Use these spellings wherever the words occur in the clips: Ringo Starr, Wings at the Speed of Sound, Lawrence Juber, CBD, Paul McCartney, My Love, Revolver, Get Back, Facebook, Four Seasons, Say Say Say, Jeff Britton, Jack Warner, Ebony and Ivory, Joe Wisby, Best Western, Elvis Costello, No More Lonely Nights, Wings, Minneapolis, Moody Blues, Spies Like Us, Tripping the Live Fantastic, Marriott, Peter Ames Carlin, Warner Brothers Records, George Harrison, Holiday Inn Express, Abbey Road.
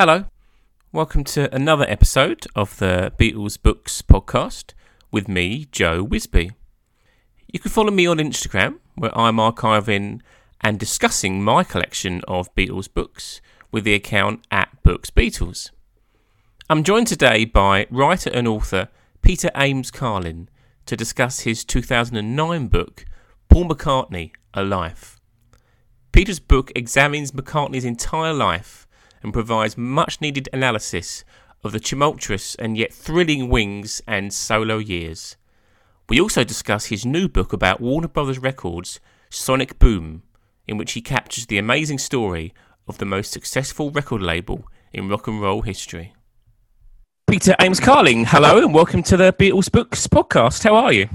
Hello, welcome to another episode of the Beatles Books podcast with me, Joe Wisby. You can follow me on Instagram, where I'm archiving and discussing my collection of Beatles books with the account @BooksBeatles. I'm joined today by writer and author Peter Ames Carlin to discuss his 2009 book, Paul McCartney, A Life. Peter's book examines McCartney's entire life and provides much-needed analysis of the tumultuous and yet thrilling Wings and solo years. We also discuss his new book about Warner Brothers Records, Sonic Boom, in which he captures the amazing story of the most successful record label in rock and roll history. Peter Ames Carlin, hello and welcome to the Beatles Books podcast. How are you?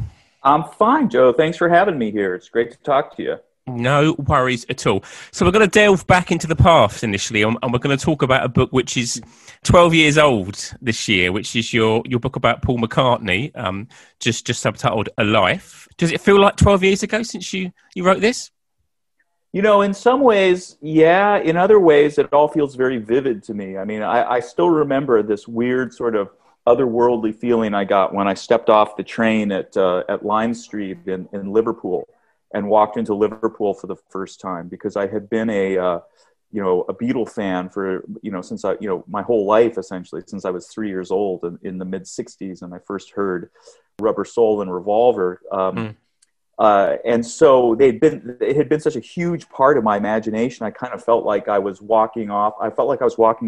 I'm fine, Joe. Thanks for having me here. It's great to talk to you. No worries at all. So we're going to delve back into the past initially, and we're going to talk about a book which is 12 years old this year, which is your book about Paul McCartney, just subtitled A Life. Does it feel like 12 years ago since you wrote this? You know, in some ways, yeah. In other ways, it all feels very vivid to me. I mean, I still remember this weird sort of otherworldly feeling I got when I stepped off the train at Lime Street in Liverpool and walked into Liverpool for the first time, because I had been a Beatle fan since my whole life, essentially, since I was 3 years old in the mid 1960s. And I first heard Rubber Soul and Revolver. And so it had been such a huge part of my imagination. I kind of felt like I was walking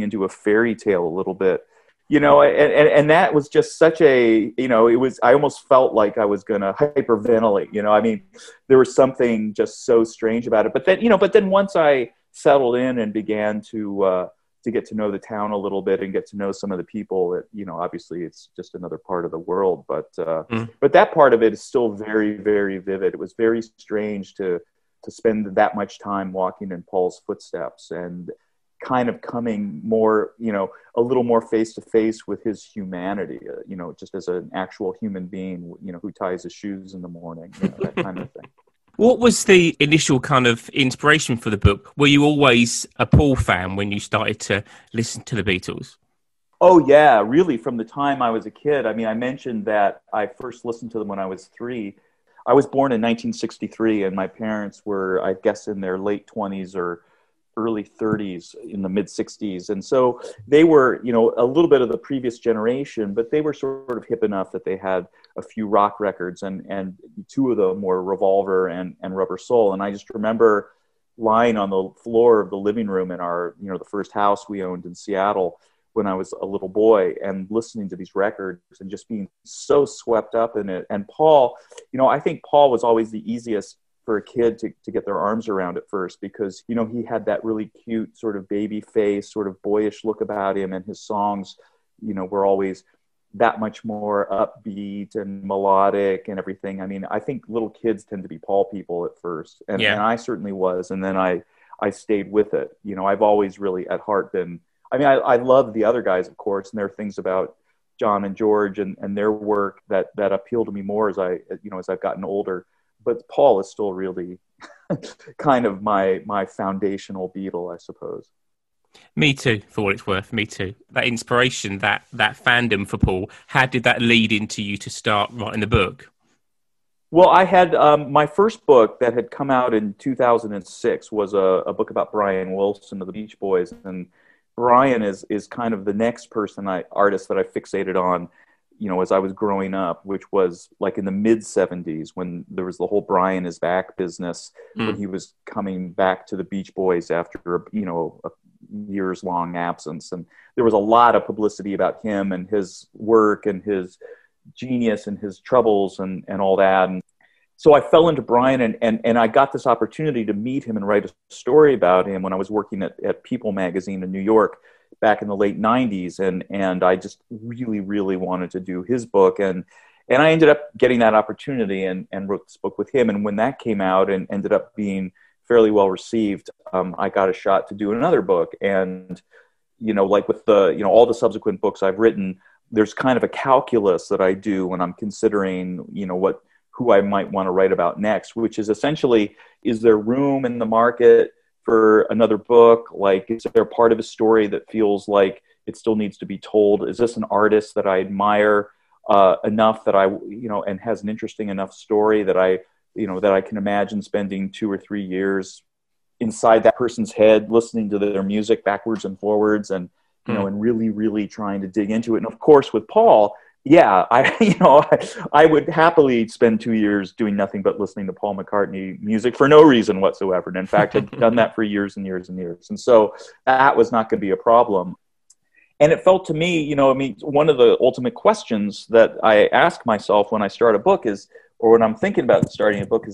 into a fairy tale a little bit, and that was just such a, I almost felt like I was going to hyperventilate, I mean, there was something just so strange about it. But then once I settled in and began to get to know the town a little bit and get to know some of the people, obviously it's just another part of the world, but that part of it is still very, very vivid. It was very strange to spend that much time walking in Paul's footsteps and kind of coming more, a little more face to face with his humanity, just as an actual human being, who ties his shoes in the morning, that kind of thing. What was the initial kind of inspiration for the book? Were you always a Paul fan when you started to listen to the Beatles? Oh, yeah, really, from the time I was a kid. I mean, I mentioned that I first listened to them when I was 3. I was born in 1963, and my parents were, I guess, in their late 20s or early 30s in the mid 1960s. And so they were, a little bit of the previous generation, but they were sort of hip enough that they had a few rock records, and two of them were Revolver and Rubber Soul. And I just remember lying on the floor of the living room in our, the first house we owned in Seattle when I was a little boy, and listening to these records and just being so swept up in it. And Paul, I think Paul was always the easiest for a kid to get their arms around at first, because, he had that really cute sort of baby face, sort of boyish look about him, and his songs, were always that much more upbeat and melodic and everything. I mean, I think little kids tend to be Paul people at first, and I certainly was, and then I stayed with it. I've always really at heart been, I mean, I love the other guys, of course, and there are things about John and George and their work that appeal to me more as I, as I've gotten older. But Paul is still really kind of my foundational Beatle, I suppose. Me too, for what it's worth. Me too. That inspiration, that fandom for Paul, how did that lead into you to start writing the book? Well, I had my first book that had come out in 2006 was a book about Brian Wilson of the Beach Boys. And Brian is kind of the next artist that I fixated on, as I was growing up, which was like in the mid 1970s, when there was the whole Brian is back business, when he was coming back to the Beach Boys after, a years long absence. And there was a lot of publicity about him and his work and his genius and his troubles and all that. And so I fell into Brian and I got this opportunity to meet him and write a story about him when I was working at People magazine in New York back in the late 1990s, and I just really, really wanted to do his book, and I ended up getting that opportunity and wrote this book with him. And when that came out and ended up being fairly well received, I got a shot to do another book. And, like with the, all the subsequent books I've written, there's kind of a calculus that I do when I'm considering, who I might want to write about next, which is essentially, is there room in the market for another book? Like, is there part of a story that feels like it still needs to be told? Is this an artist that I admire enough that I, you know, and has an interesting enough story that I, you know, that I can imagine spending 2 or 3 years inside that person's head, listening to their music backwards and forwards, and, you know, and really, really trying to dig into it. And of course, with Paul, yeah, I would happily spend 2 years doing nothing but listening to Paul McCartney music for no reason whatsoever. And in fact, I've done that for years and years and years. And so that was not going to be a problem. And it felt to me, you know, I mean, one of the ultimate questions that I ask myself when I start a book is, or when I'm thinking about starting a book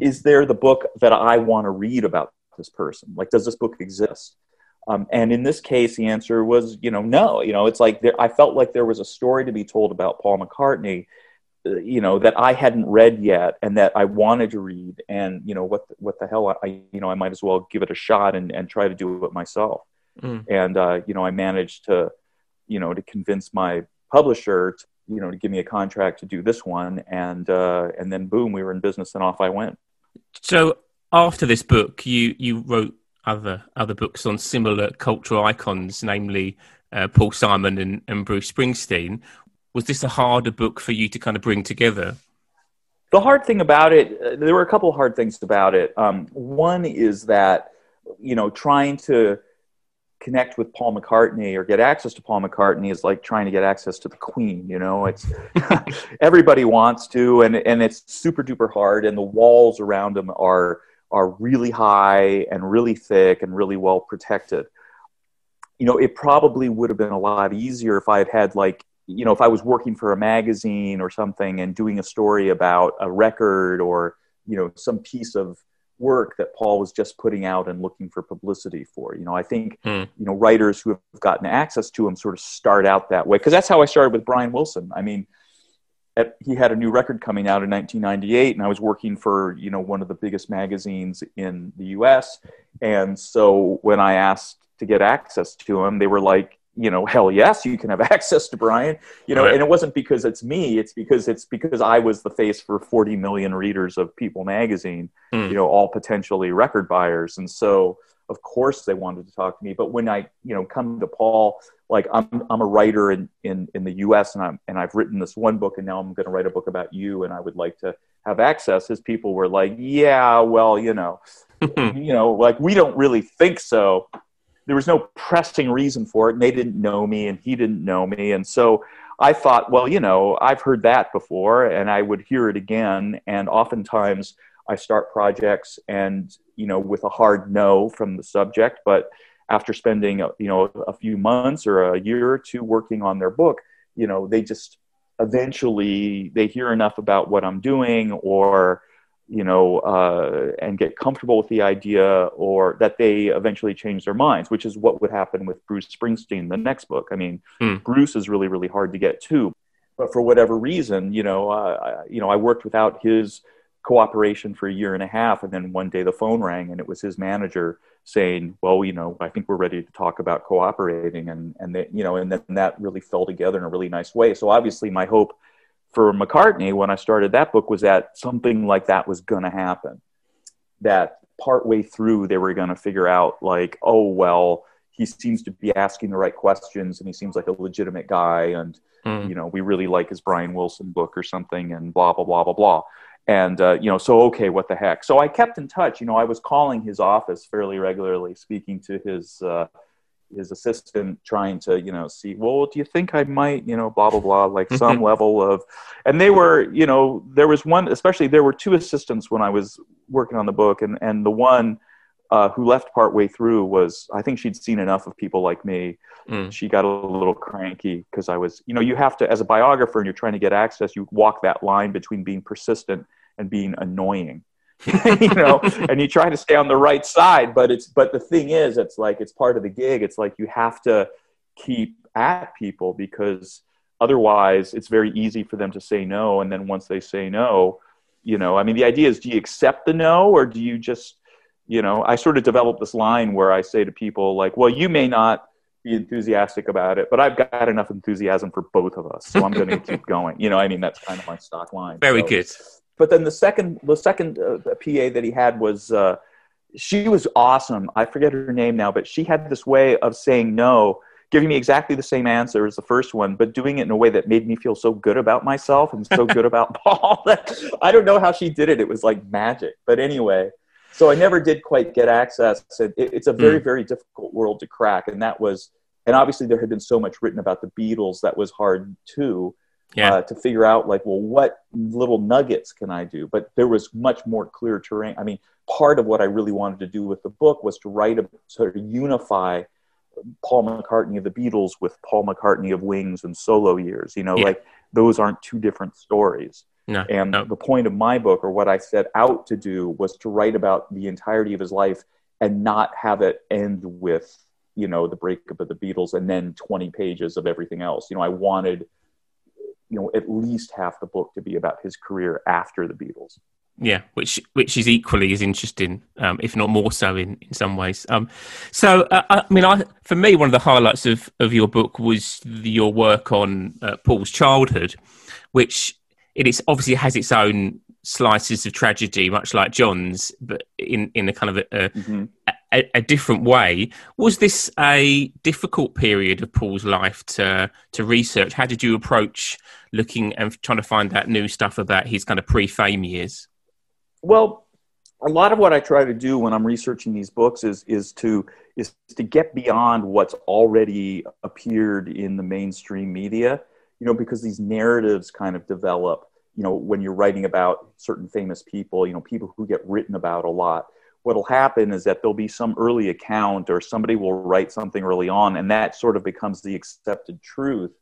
is there the book that I want to read about this person? Like, does this book exist? And in this case, the answer was, you know, no. You know, it's like I felt like there was a story to be told about Paul McCartney, you know, that I hadn't read yet and that I wanted to read. And, you know, what the hell, I might as well give it a shot and try to do it myself. And, you know, I managed to, you know, to convince my publisher to, you know, to give me a contract to do this one. And then boom, we were in business and off I went. So after this book, you wrote other books on similar cultural icons, namely Paul Simon and Bruce Springsteen. Was this a harder book for you to kind of bring together? The hard thing about it, there were a couple of hard things about it. One is that, you know, trying to connect with Paul McCartney or get access to Paul McCartney is like trying to get access to the Queen. You know, it's everybody wants to, and it's super duper hard. And the walls around him are really high and really thick and really well protected. You know, it probably would have been a lot easier if I had had, like, you know, if I was working for a magazine or something and doing a story about a record or, you know, some piece of work that Paul was just putting out and looking for publicity for. You know, I think, you know, writers who have gotten access to him sort of start out that way. Because that's how I started with Brian Wilson. I mean, he had a new record coming out in 1998, and I was working for, you know, one of the biggest magazines in the US. And so when I asked to get access to him, they were like, you know, hell yes, you can have access to Brian, you know, right. And it wasn't because it's me, it's because I was the face for 40 million readers of People magazine, you know, all potentially record buyers. And so of course they wanted to talk to me. But when I, you know, come to Paul, like I'm a writer in the US and I've written this one book and now I'm going to write a book about you and I would like to have access. His people were like, yeah, well, you know, you know, like, we don't really think so. There was no pressing reason for it, and they didn't know me, and he didn't know me. And so I thought, well, you know, I've heard that before, and I would hear it again. And oftentimes I start projects and, you know, with a hard no from the subject. But after spending, you know, a few months or a year or two working on their book, you know, they just eventually, they hear enough about what I'm doing or, you know, and get comfortable with the idea, or that they eventually change their minds, which is what would happen with Bruce Springsteen, the next book. I mean, Bruce is really, really hard to get to, but for whatever reason, you know, I worked without his cooperation for a year and a half. And then one day the phone rang and it was his manager saying, well, you know, I think we're ready to talk about cooperating. And they, you know, and then that really fell together in a really nice way. So obviously my hope for McCartney, when I started that book, was that something like that was going to happen. That partway through, they were going to figure out, like, oh, well, he seems to be asking the right questions, and he seems like a legitimate guy, and, you know, we really like his Brian Wilson book or something, and blah, blah, blah, blah, blah. And, you know, so, okay, what the heck? So I kept in touch. You know, I was calling his office fairly regularly, speaking to his assistant, trying to, you know, see, well, do you think I might, you know, blah, blah, blah, like some level of, and they were, you know, there was one, especially there were two assistants when I was working on the book. And the one who left partway through was, I think she'd seen enough of people like me. She got a little cranky because I was, you know, you have to, as a biographer and you're trying to get access, you walk that line between being persistent and being annoying. You know, and you try to stay on the right side, but the thing is, it's like, it's part of the gig. It's like, you have to keep at people because otherwise it's very easy for them to say no. And then once they say no, you know, I mean, the idea is, do you accept the no, or do you just, you know, I sort of developed this line where I say to people like, well, you may not be enthusiastic about it, but I've got enough enthusiasm for both of us. So I'm going to keep going. You know, I mean, that's kind of my stock line. Very good. But then the second PA that he had was she was awesome. I forget her name now, but she had this way of saying no, giving me exactly the same answer as the first one, but doing it in a way that made me feel so good about myself and so good about Paul. I don't know how she did it. It was like magic. But anyway, so I never did quite get access. It's a very, very difficult world to crack. And that was, and obviously there had been so much written about the Beatles that was hard too, to figure out like, well, what little nuggets can I do? But there was much more clear terrain. I mean, part of what I really wanted to do with the book was to write a sort of unify Paul McCartney of the Beatles with Paul McCartney of Wings and solo years, like those aren't two different stories. No. The point of my book, or what I set out to do, was to write about the entirety of his life and not have it end with, the breakup of the Beatles and then 20 pages of everything else. I wanted, at least half the book to be about his career after the Beatles. Yeah, which is equally as interesting, if not more so in some ways. For me, one of the highlights of your book was your work on Paul's childhood, which it is obviously has its own slices of tragedy, much like John's, but in a kind of a different way. Was this a difficult period of Paul's life to research? How did you approach looking and trying to find that new stuff about his kind of pre-fame years? Well, a lot of what I try to do when I'm researching these books is to get beyond what's already appeared in the mainstream media, because these narratives kind of develop, when you're writing about certain famous people, people who get written about a lot. What'll happen is that there'll be some early account or somebody will write something early on, and that sort of becomes the accepted truth.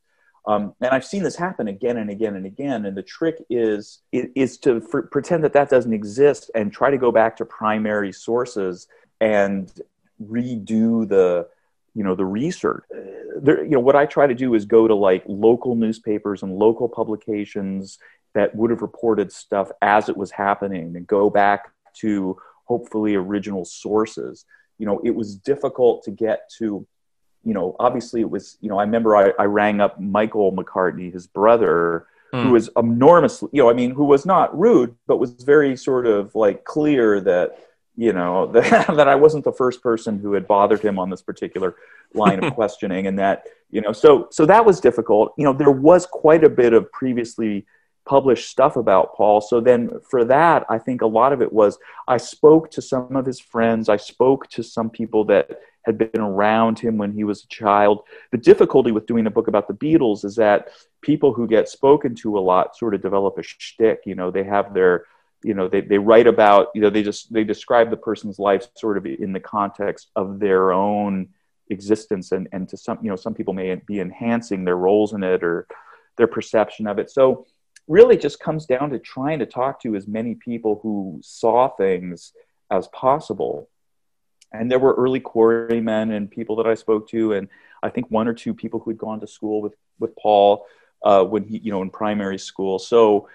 And I've seen this happen again and again and again. And the trick is to pretend that doesn't exist and try to go back to primary sources and redo the research. What I try to do is go to like local newspapers and local publications that would have reported stuff as it was happening and go back to hopefully original sources. It was difficult to get to. Obviously it was, I remember I rang up Michael McCartney, his brother, who was enormously, who was not rude, but was very sort of like clear that, that I wasn't the first person who had bothered him on this particular line of questioning. And that, so that was difficult. There was quite a bit of previously published stuff about Paul. So then for that, I think a lot of it was, I spoke to some of his friends. I spoke to some people that had been around him when he was a child. The difficulty with doing a book about the Beatles is that people who get spoken to a lot sort of develop a shtick. They have their, they write about, they describe the person's life sort of in the context of their own existence. And to some, some people may be enhancing their roles in it or their perception of it. So really just comes down to trying to talk to as many people who saw things as possible. And there were early quarrymen and people that I spoke to, and I think one or two people who had gone to school with Paul when he, in primary school. So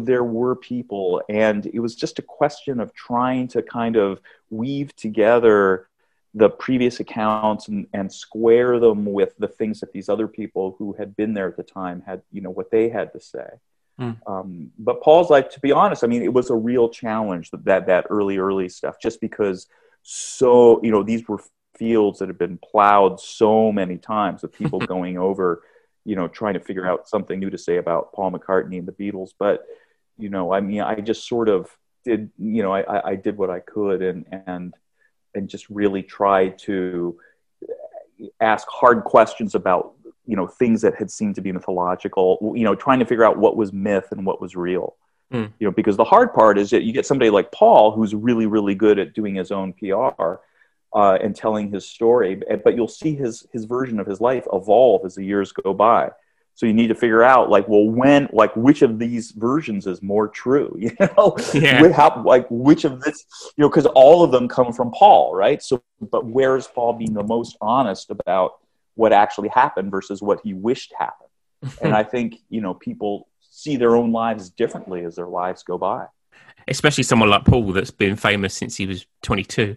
there were people, and it was just a question of trying to kind of weave together the previous accounts and square them with the things that these other people who had been there at the time had, what they had to say. But Paul's life, to be honest, it was a real challenge, that early stuff, just because. So, these were fields that had been plowed so many times with people going over, trying to figure out something new to say about Paul McCartney and the Beatles. But, I just sort of did, I did what I could and just really tried to ask hard questions about, things that had seemed to be mythological, trying to figure out what was myth and what was real. Because the hard part is that you get somebody like Paul, who's really, really good at doing his own PR and telling his story, but you'll see his version of his life evolve as the years go by. So you need to figure out, which of these versions is more true, which of this, because all of them come from Paul, right? So, but where is Paul being the most honest about what actually happened versus what he wished happened? And I think, people see their own lives differently as their lives go by. Especially someone like Paul that's been famous since he was 22.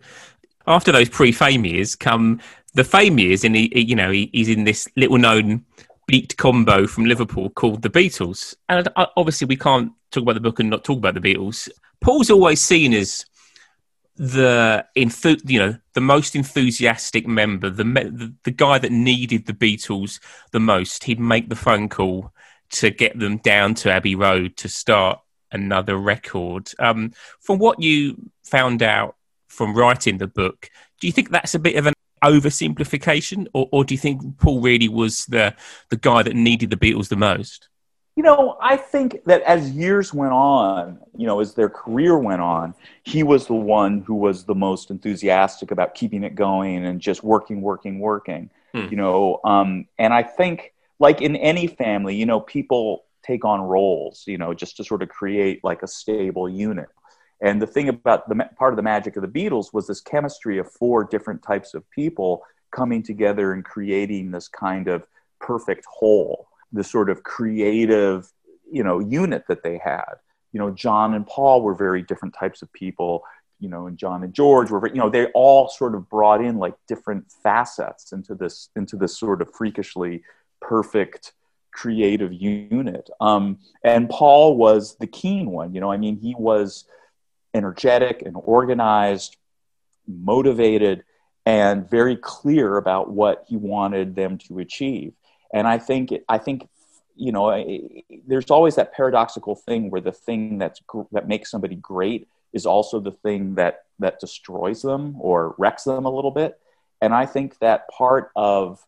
After those pre-fame years come the fame years, and he's in this little-known beat combo from Liverpool called the Beatles. And obviously we can't talk about the book and not talk about the Beatles. Paul's always seen as the most enthusiastic member, the guy that needed the Beatles the most, he'd make the phone call to get them down to Abbey Road to start another record. From what you found out from writing the book, do you think that's a bit of an oversimplification, or do you think Paul really was the guy that needed the Beatles the most? You know, I think that as years went on, you know, as their career went on, he was the one who was the most enthusiastic about keeping it going and just working. You know, and I think, like in any family, you know, people take on roles, you know, just to sort of create like a stable unit. And the thing about the part of the magic of the Beatles was this chemistry of four different types of people coming together and creating this kind of perfect whole, this sort of creative, you know, unit that they had. You know, John and Paul were very different types of people, you know, and John and George were, you know, they all sort of brought in like different facets into this sort of freakishly perfect creative unit. And Paul was the keen one, you know, I mean, he was energetic and organized, motivated, and very clear about what he wanted them to achieve. And I think, you know, there's always that paradoxical thing where the thing that makes somebody great is also the thing that destroys them or wrecks them a little bit. And I think that part of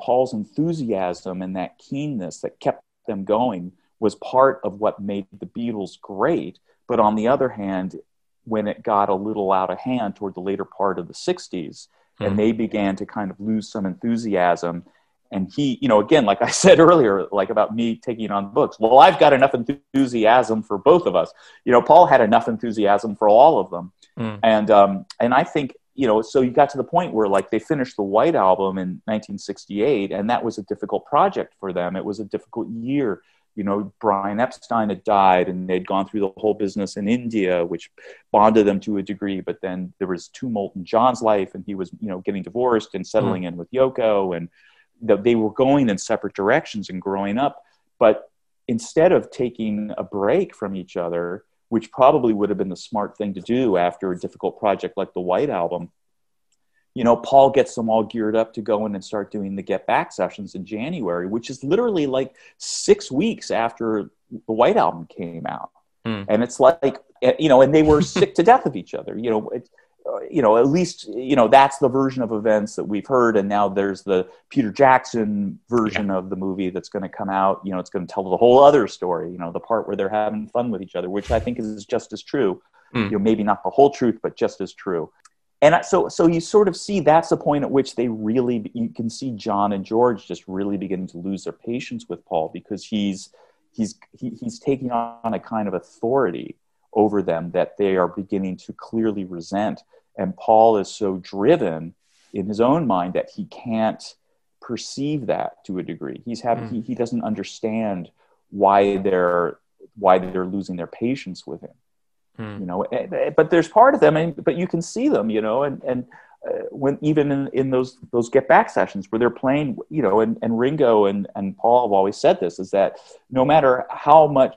Paul's enthusiasm and that keenness that kept them going was part of what made the Beatles great. But on the other hand, when it got a little out of hand toward the later part of the 60s, and they began to kind of lose some enthusiasm, and he, you know, again, like I said earlier, like about me taking on books, well, I've got enough enthusiasm for both of us. You know, Paul had enough enthusiasm for all of them. And I think, you know, so you got to the point where like they finished the White Album in 1968, and that was a difficult project for them. It was a difficult year. You know, Brian Epstein had died, and they'd gone through the whole business in India, which bonded them to a degree. But then there was tumult in John's life, and he was, you know, getting divorced and settling in with Yoko, and they were going in separate directions and growing up. But instead of taking a break from each other, which probably would have been the smart thing to do after a difficult project like the White Album, you know, Paul gets them all geared up to go in and start doing the Get Back sessions in January, which is literally like 6 weeks after the White Album came out. And it's like, you know, and they were sick to death of each other, you know, you know, at least, you know, that's the version of events that we've heard. And now there's the Peter Jackson version of the movie that's going to come out. You know, it's going to tell the whole other story, you know, the part where they're having fun with each other, which I think is just as true. You know, maybe not the whole truth, but just as true. And so you sort of see that's the point at which they really, you can see John and George just really beginning to lose their patience with Paul, because he's taking on a kind of authority over them that they are beginning to clearly resent. And Paul is so driven in his own mind that he can't perceive that to a degree. He doesn't understand why they're losing their patience with him. You know, but there's part of them, but you can see them, you know, and when even in those Get Back sessions where they're playing, you know, and Ringo and Paul have always said this, is that no matter how much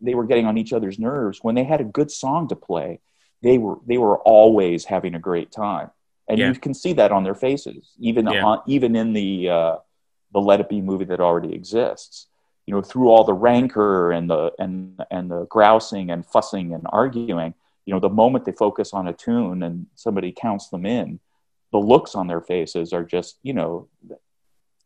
they were getting on each other's nerves, when they had a good song to play, they were always having a great time, and you can see that on their faces, even in the Let It Be movie that already exists. You know, through all the rancor and the grousing and fussing and arguing, you know, the moment they focus on a tune and somebody counts them in, the looks on their faces are just, you know,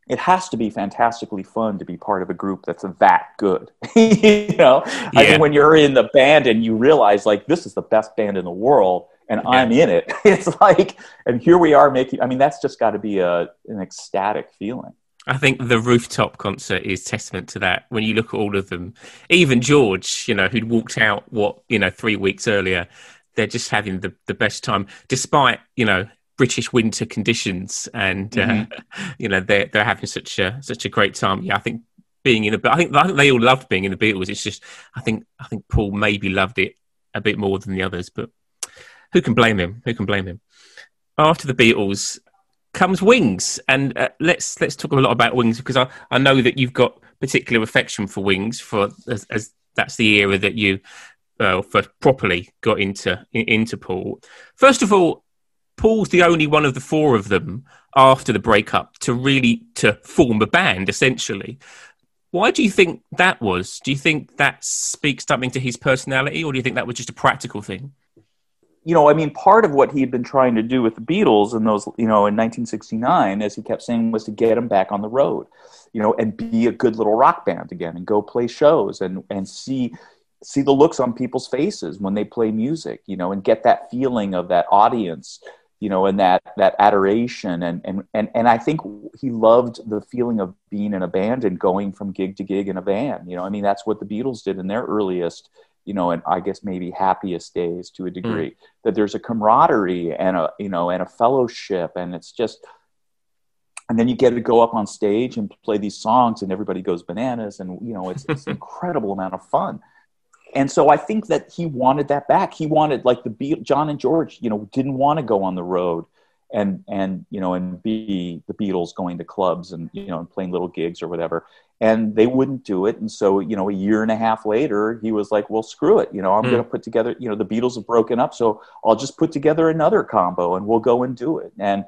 it has to be fantastically fun to be part of a group that's that good. You know, I mean, when you're in the band and you realize like this is the best band in the world and I'm in it, it's like, and here we are making, I mean, that's just got to be an ecstatic feeling. I think the rooftop concert is testament to that. When you look at all of them, even George, you know, who'd walked out, 3 weeks earlier, they're just having the best time, despite, you know, British winter conditions, and you know, they're having such a great time. Yeah, I think I think they all loved being in the Beatles. It's just I think Paul maybe loved it a bit more than the others, but who can blame him? After the Beatles comes Wings, and let's talk a lot about Wings, because I know that you've got particular affection for Wings, for as that's the era that you first properly got into Paul. First of all, Paul's the only one of the four of them after the breakup to really to form a band, essentially. Why do you think that was? Do you think that speaks something to his personality, or do you think that was just a practical thing? You know, I mean, part of what he had been trying to do with the Beatles in those, you know, in 1969, as he kept saying, was to get them back on the road, you know, and be a good little rock band again and go play shows and see the looks on people's faces when they play music, you know, and get that feeling of that audience, you know, and that adoration. And I think he loved the feeling of being in a band and going from gig to gig in a van. You know, I mean, that's what the Beatles did in their earliest, you know, and I guess maybe happiest days to a degree, that there's a camaraderie and a, you know, and a fellowship, and it's just, and then you get to go up on stage and play these songs and everybody goes bananas, and, you know, it's an incredible amount of fun. And so I think that he wanted that back. He wanted, like, the John and George, you know, didn't want to go on the road and, you know, and be the Beatles going to clubs and, you know, and playing little gigs or whatever. And they wouldn't do it. And so, you know, a year and a half later, he was like, well, screw it. You know, I'm going to put together, you know, the Beatles have broken up, so I'll just put together another combo and we'll go and do it. And,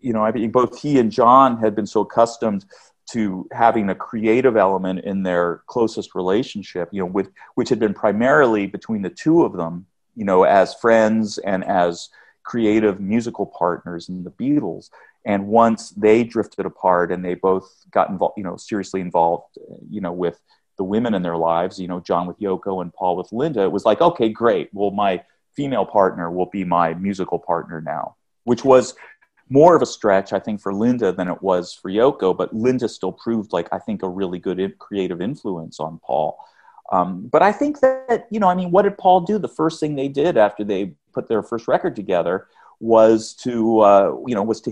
you know, I mean, both he and John had been so accustomed to having a creative element in their closest relationship, you know, with which had been primarily between the two of them, you know, as friends and as creative musical partners in the Beatles. And once they drifted apart and they both got involved, you know, seriously involved, you know, with the women in their lives, you know, John with Yoko and Paul with Linda, it was like, okay, great. Well, my female partner will be my musical partner now, which was more of a stretch, I think, for Linda than it was for Yoko. But Linda still proved, like, I think, a really good creative influence on Paul. But I think that, you know, I mean, what did Paul do? The first thing they did after they put their first record together was to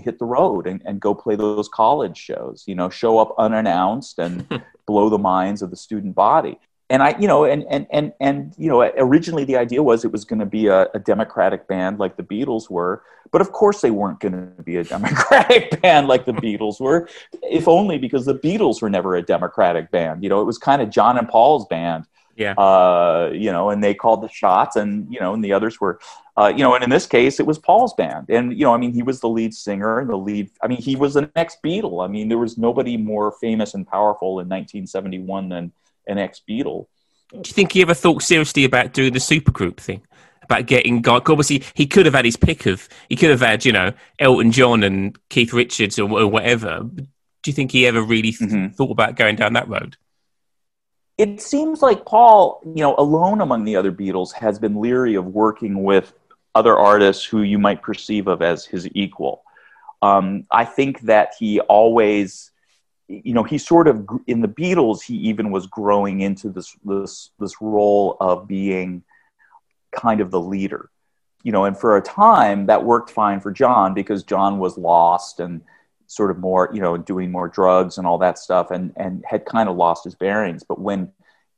hit the road and go play those college shows, you know, show up unannounced and blow the minds of the student body. And I, you know, and you know, originally the idea was it was going to be a democratic band like the Beatles were, but of course they weren't going to be a democratic band like the Beatles were, if only because the Beatles were never a democratic band. You know, it was kind of John and Paul's band. Yeah. You know, and they called the shots, and, you know, and the others were, you know, and in this case, it was Paul's band. And, you know, I mean, he was the lead singer and the lead, I mean, he was the next Beatle. I mean, there was nobody more famous and powerful in 1971 than an ex-Beatle. Do you think he ever thought seriously about doing the supergroup thing? About getting God? Obviously, he could have had his pick of, he could have had, you know, Elton John and Keith Richards or whatever. Do you think he ever really thought about going down that road? It seems like Paul, you know, alone among the other Beatles, has been leery of working with other artists who you might perceive of as his equal. I think that he always, you know, he sort of, in the Beatles, he even was growing into this role of being kind of the leader, you know, and for a time that worked fine for John because John was lost and sort of more, you know, doing more drugs and all that stuff and had kind of lost his bearings. But when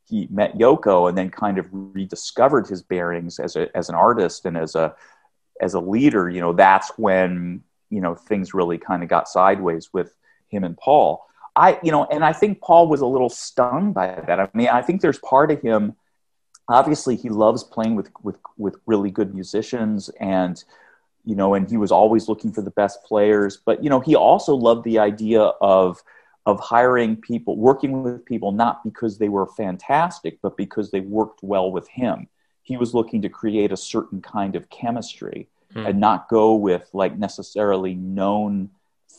he met Yoko and then kind of rediscovered his bearings as an artist and as a leader, you know, that's when, you know, things really kind of got sideways with him and Paul. You know, and I think Paul was a little stung by that. I mean, I think there's part of him, obviously he loves playing with really good musicians, and, you know, and he was always looking for the best players, but, you know, he also loved the idea of hiring people, working with people, not because they were fantastic, but because they worked well with him. He was looking to create a certain kind of chemistry and not go with, like, necessarily known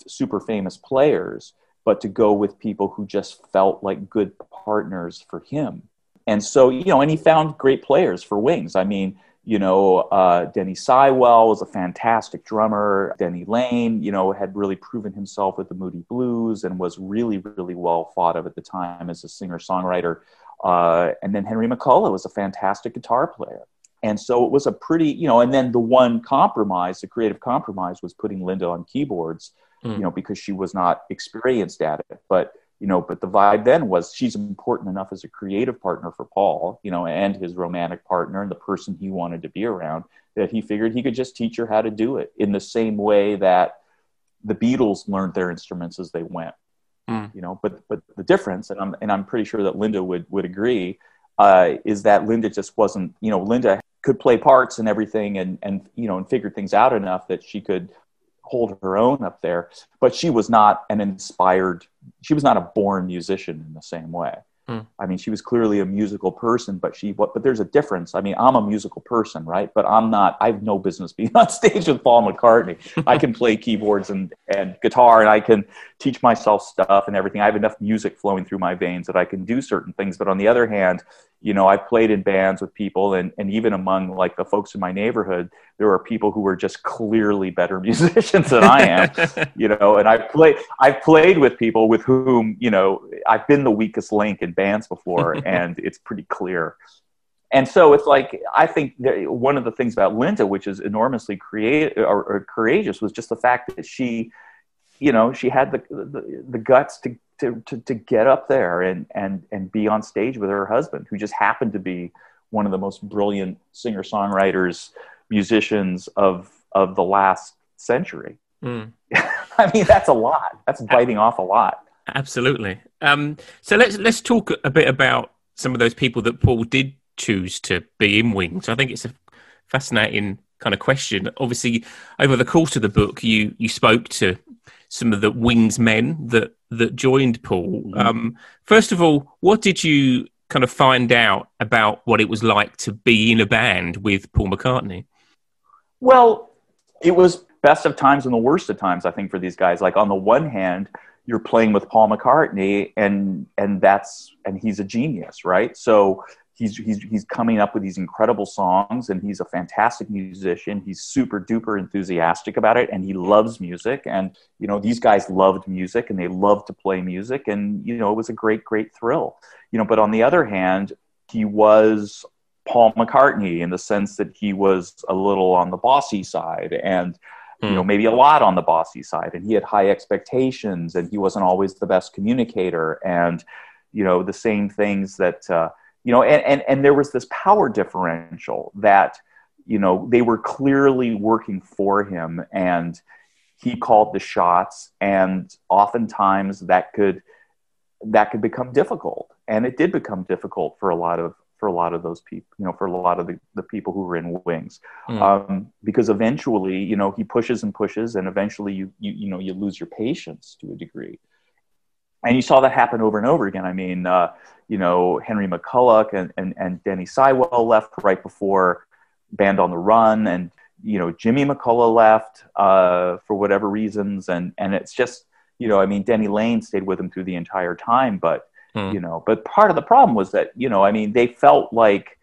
super famous players, but to go with people who just felt like good partners for him. And so, you know, and he found great players for Wings. I mean, you know, Denny Seiwell was a fantastic drummer. Denny Lane, you know, had really proven himself with the Moody Blues and was really, really well thought of at the time as a singer-songwriter. And then Henry McCullough was a fantastic guitar player. And so it was a pretty, you know, and then the one compromise, the creative compromise, was putting Linda on keyboards, you know, because she was not experienced at it. But, you know, but the vibe then was she's important enough as a creative partner for Paul, you know, and his romantic partner and the person he wanted to be around, that he figured he could just teach her how to do it in the same way that the Beatles learned their instruments as they went, you know, but the difference, and I'm pretty sure that Linda would agree, is that Linda just wasn't, you know, Linda could play parts and everything and, you know, and figured things out enough that she could hold her own up there, but she was not an inspired, she was not a born musician in the same way. I mean, she was clearly a musical person, but there's a difference. I mean, I'm a musical person, right? But I have no business being on stage with Paul McCartney. I can play keyboards and guitar, and I can teach myself stuff and everything. I have enough music flowing through my veins that I can do certain things. But on the other hand, you know, I've played in bands with people, and even among like the folks in my neighborhood, there are people who are just clearly better musicians than I am, you know, and I've played with people with whom, you know, I've been the weakest link in bands before, and it's pretty clear. And so it's like, I think that one of the things about Linda, which is enormously creative or courageous, was just the fact that she, you know, she had the guts to get up there and be on stage with her husband, who just happened to be one of the most brilliant singer-songwriters, musicians of the last century. I mean, that's a lot. That's biting off a lot. Absolutely. So let's talk a bit about some of those people that Paul did choose to be in Wings. I think it's a fascinating kind of question. Obviously, over the course of the book, you spoke to some of the Wings men that joined Paul. First of all, what did you kind of find out about what it was like to be in a band with Paul McCartney? Well, it was best of times and the worst of times, I think, for these guys. Like, on the one hand, you're playing with Paul McCartney and he's a genius, right? So he's coming up with these incredible songs, and he's a fantastic musician. He's super duper enthusiastic about it, and he loves music. And, you know, these guys loved music, and they loved to play music. And, you know, it was a great, great thrill, you know, but on the other hand, he was Paul McCartney in the sense that he was a little on the bossy side, and, you know, maybe a lot on the bossy side, and he had high expectations, and he wasn't always the best communicator. And, you know, the same things that, you know, and there was this power differential that, you know, they were clearly working for him, and he called the shots, and oftentimes that could become difficult. And it did become difficult for a lot of those people, you know, for a lot of the people who were in Wings, because eventually, you know, he pushes and pushes, and eventually you lose your patience to a degree. And you saw that happen over and over again. I mean, you know, Henry McCulloch and Denny Seiwell left right before Band on the Run. And, you know, Jimmy McCulloch left for whatever reasons. And it's just, you know, I mean, Denny Lane stayed with him through the entire time. But, you know, but part of the problem was that, you know, I mean, they felt like,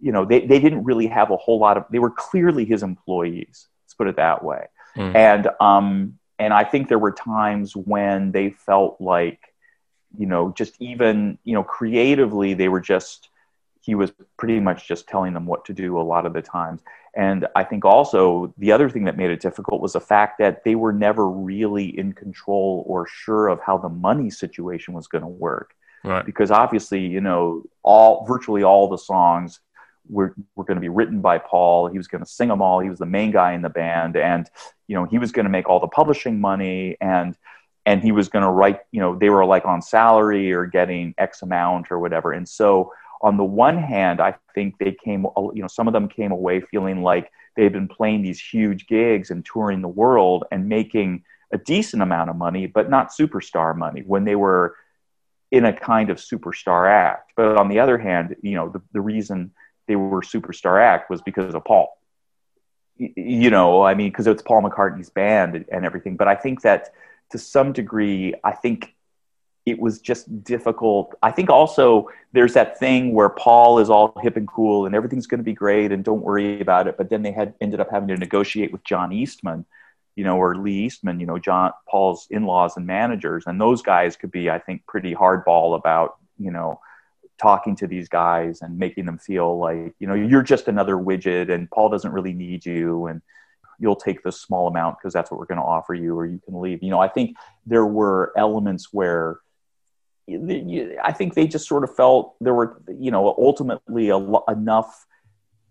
you know, they didn't really have a whole lot of, they were clearly his employees. Let's put it that way. And I think there were times when they felt like, you know, just even, you know, creatively, he was pretty much just telling them what to do a lot of the times. And I think also the other thing that made it difficult was the fact that they were never really in control or sure of how the money situation was going to work. Right. Because obviously, you know, virtually all the songs were going to be written by Paul. He was going to sing them all. He was the main guy in the band, and, you know, he was going to make all the publishing money, and he was going to write, you know, they were like on salary or getting X amount or whatever. And so on the one hand, I think they came, you know, some of them came away feeling like they'd been playing these huge gigs and touring the world and making a decent amount of money, but not superstar money, when they were in a kind of superstar act. But on the other hand, you know, the reason they were superstar act was because of Paul, you know, I mean, because it's Paul McCartney's band and everything. But I think that to some degree, I think it was just difficult. I think also there's that thing where Paul is all hip and cool and everything's going to be great and don't worry about it. But then they ended up having to negotiate with John Eastman, you know, or Lee Eastman, you know, Paul's in-laws and managers. And those guys could be, I think, pretty hardball about, you know, talking to these guys and making them feel like, you know, you're just another widget and Paul doesn't really need you, and you'll take this small amount because that's what we're going to offer you, or you can leave. You know, I think there were elements where I think they just sort of felt there were, you know, ultimately enough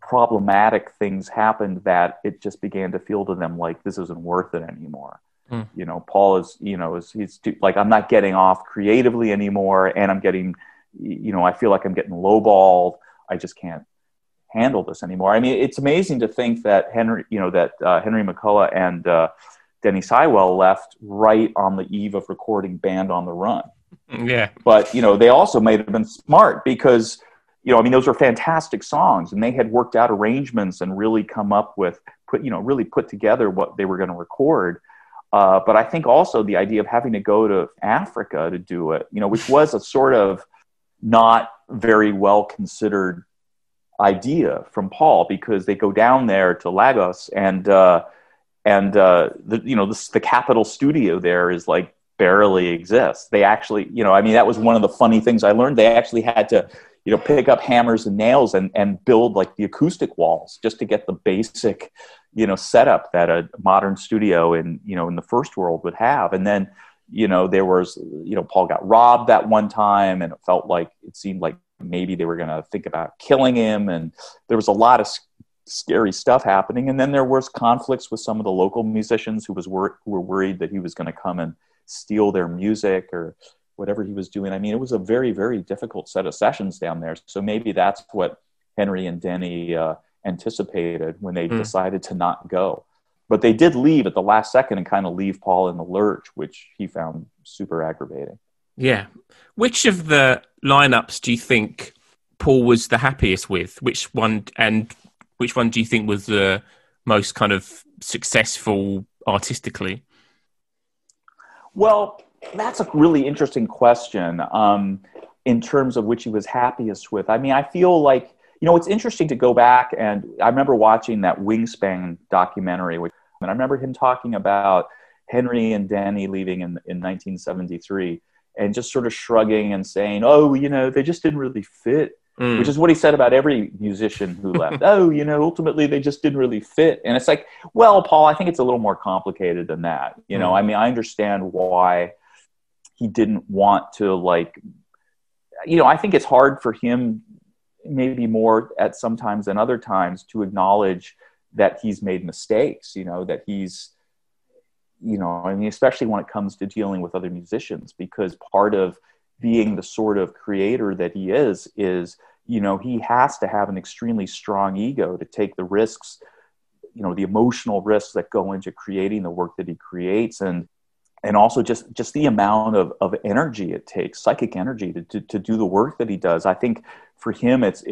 problematic things happened that it just began to feel to them like this isn't worth it anymore. You know, Paul is, you know, he's too, like, I'm not getting off creatively anymore, and I'm getting you know, I feel like I'm getting lowballed. I just can't handle this anymore. I mean, it's amazing to think that Henry McCullough and Denny Seiwell left right on the eve of recording Band on the Run. Yeah. But, you know, they also may have been smart because, you know, I mean, those are fantastic songs, and they had worked out arrangements and really come up with, put together what they were going to record. But I think also the idea of having to go to Africa to do it, you know, which was a sort of not very well considered idea from Paul, because they go down there to Lagos and the Capitol studio there is like barely exists. They actually, you know, I mean, that was one of the funny things I learned. They actually had to, you know, pick up hammers and nails and build like the acoustic walls just to get the basic, you know, setup that a modern studio in the first world would have. And then, you know, there was, you know, Paul got robbed that one time, and it seemed like maybe they were going to think about killing him. And there was a lot of scary stuff happening. And then there was conflicts with some of the local musicians who were worried that he was going to come and steal their music or whatever he was doing. I mean, it was a very, very difficult set of sessions down there. So maybe that's what Henry and Denny anticipated when they decided to not go. But they did leave at the last second and kind of leave Paul in the lurch, which he found super aggravating. Yeah. Which of the lineups do you think Paul was the happiest with? Which one do you think was the most kind of successful artistically? Well, that's a really interesting question in terms of which he was happiest with. I mean, I feel like, you know, it's interesting to go back, and I remember watching that Wingspan documentary, and I remember him talking about Henry and Denny leaving in 1973 and just sort of shrugging and saying, oh, you know, they just didn't really fit, which is what he said about every musician who left. Oh, you know, ultimately they just didn't really fit. And it's like, well, Paul, I think it's a little more complicated than that. You know, I mean, I understand why he didn't want to, like, you know, I think it's hard for him maybe more at some times than other times to acknowledge that he's made mistakes, you know, that he's, you know, I mean, especially when it comes to dealing with other musicians, because part of being the sort of creator that he is, you know, he has to have an extremely strong ego to take the risks, you know, the emotional risks that go into creating the work that he creates. And also just the amount of energy it takes, psychic energy to do the work that he does. I think for him, it's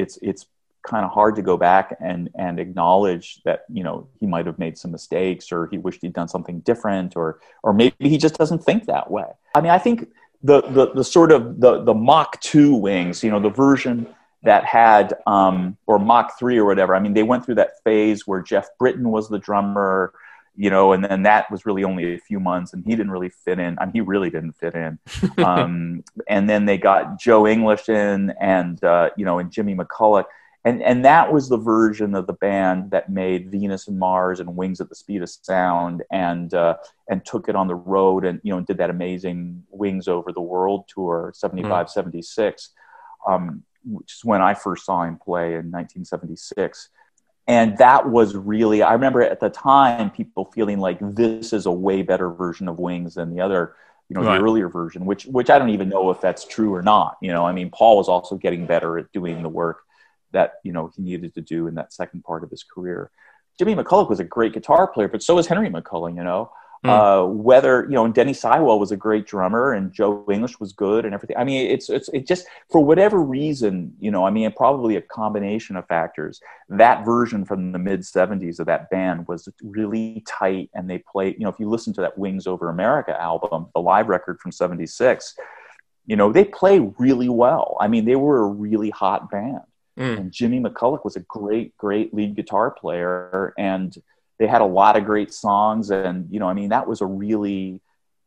kind of hard to go back and acknowledge that, you know, he might have made some mistakes, or he wished he'd done something different, or maybe he just doesn't think that way. I mean, I think the sort of the Mach 2 Wings, you know, the version that had or Mach 3 or whatever. I mean, they went through that phase where Jeff Britton was the drummer, you know, and then that was really only a few months, and he didn't really fit in. I mean, he really didn't fit in. And then they got Joe English in, and Jimmy McCulloch. And that was the version of the band that made Venus and Mars and Wings at the Speed of Sound and took it on the road and, you know, did that amazing Wings Over the World tour, 75, 76, which is when I first saw him play in 1976. And that was really, I remember at the time people feeling like this is a way better version of Wings than the other, you know, right, the earlier version, which I don't even know if that's true or not. You know, I mean, Paul was also getting better at doing the work that, you know, he needed to do in that second part of his career. Jimmy McCulloch was a great guitar player, but so was Henry McCulloch, you know. And Denny Seiwell was a great drummer, and Joe English was good and everything. I mean, it just, for whatever reason, you know, I mean, probably a combination of factors, that version from the mid 70s of that band was really tight. And they played, you know, if you listen to that Wings Over America album, the live record from 76, you know, they play really well. I mean, they were a really hot band, and Jimmy McCulloch was a great, great lead guitar player, and they had a lot of great songs. And, you know, I mean, that was a really,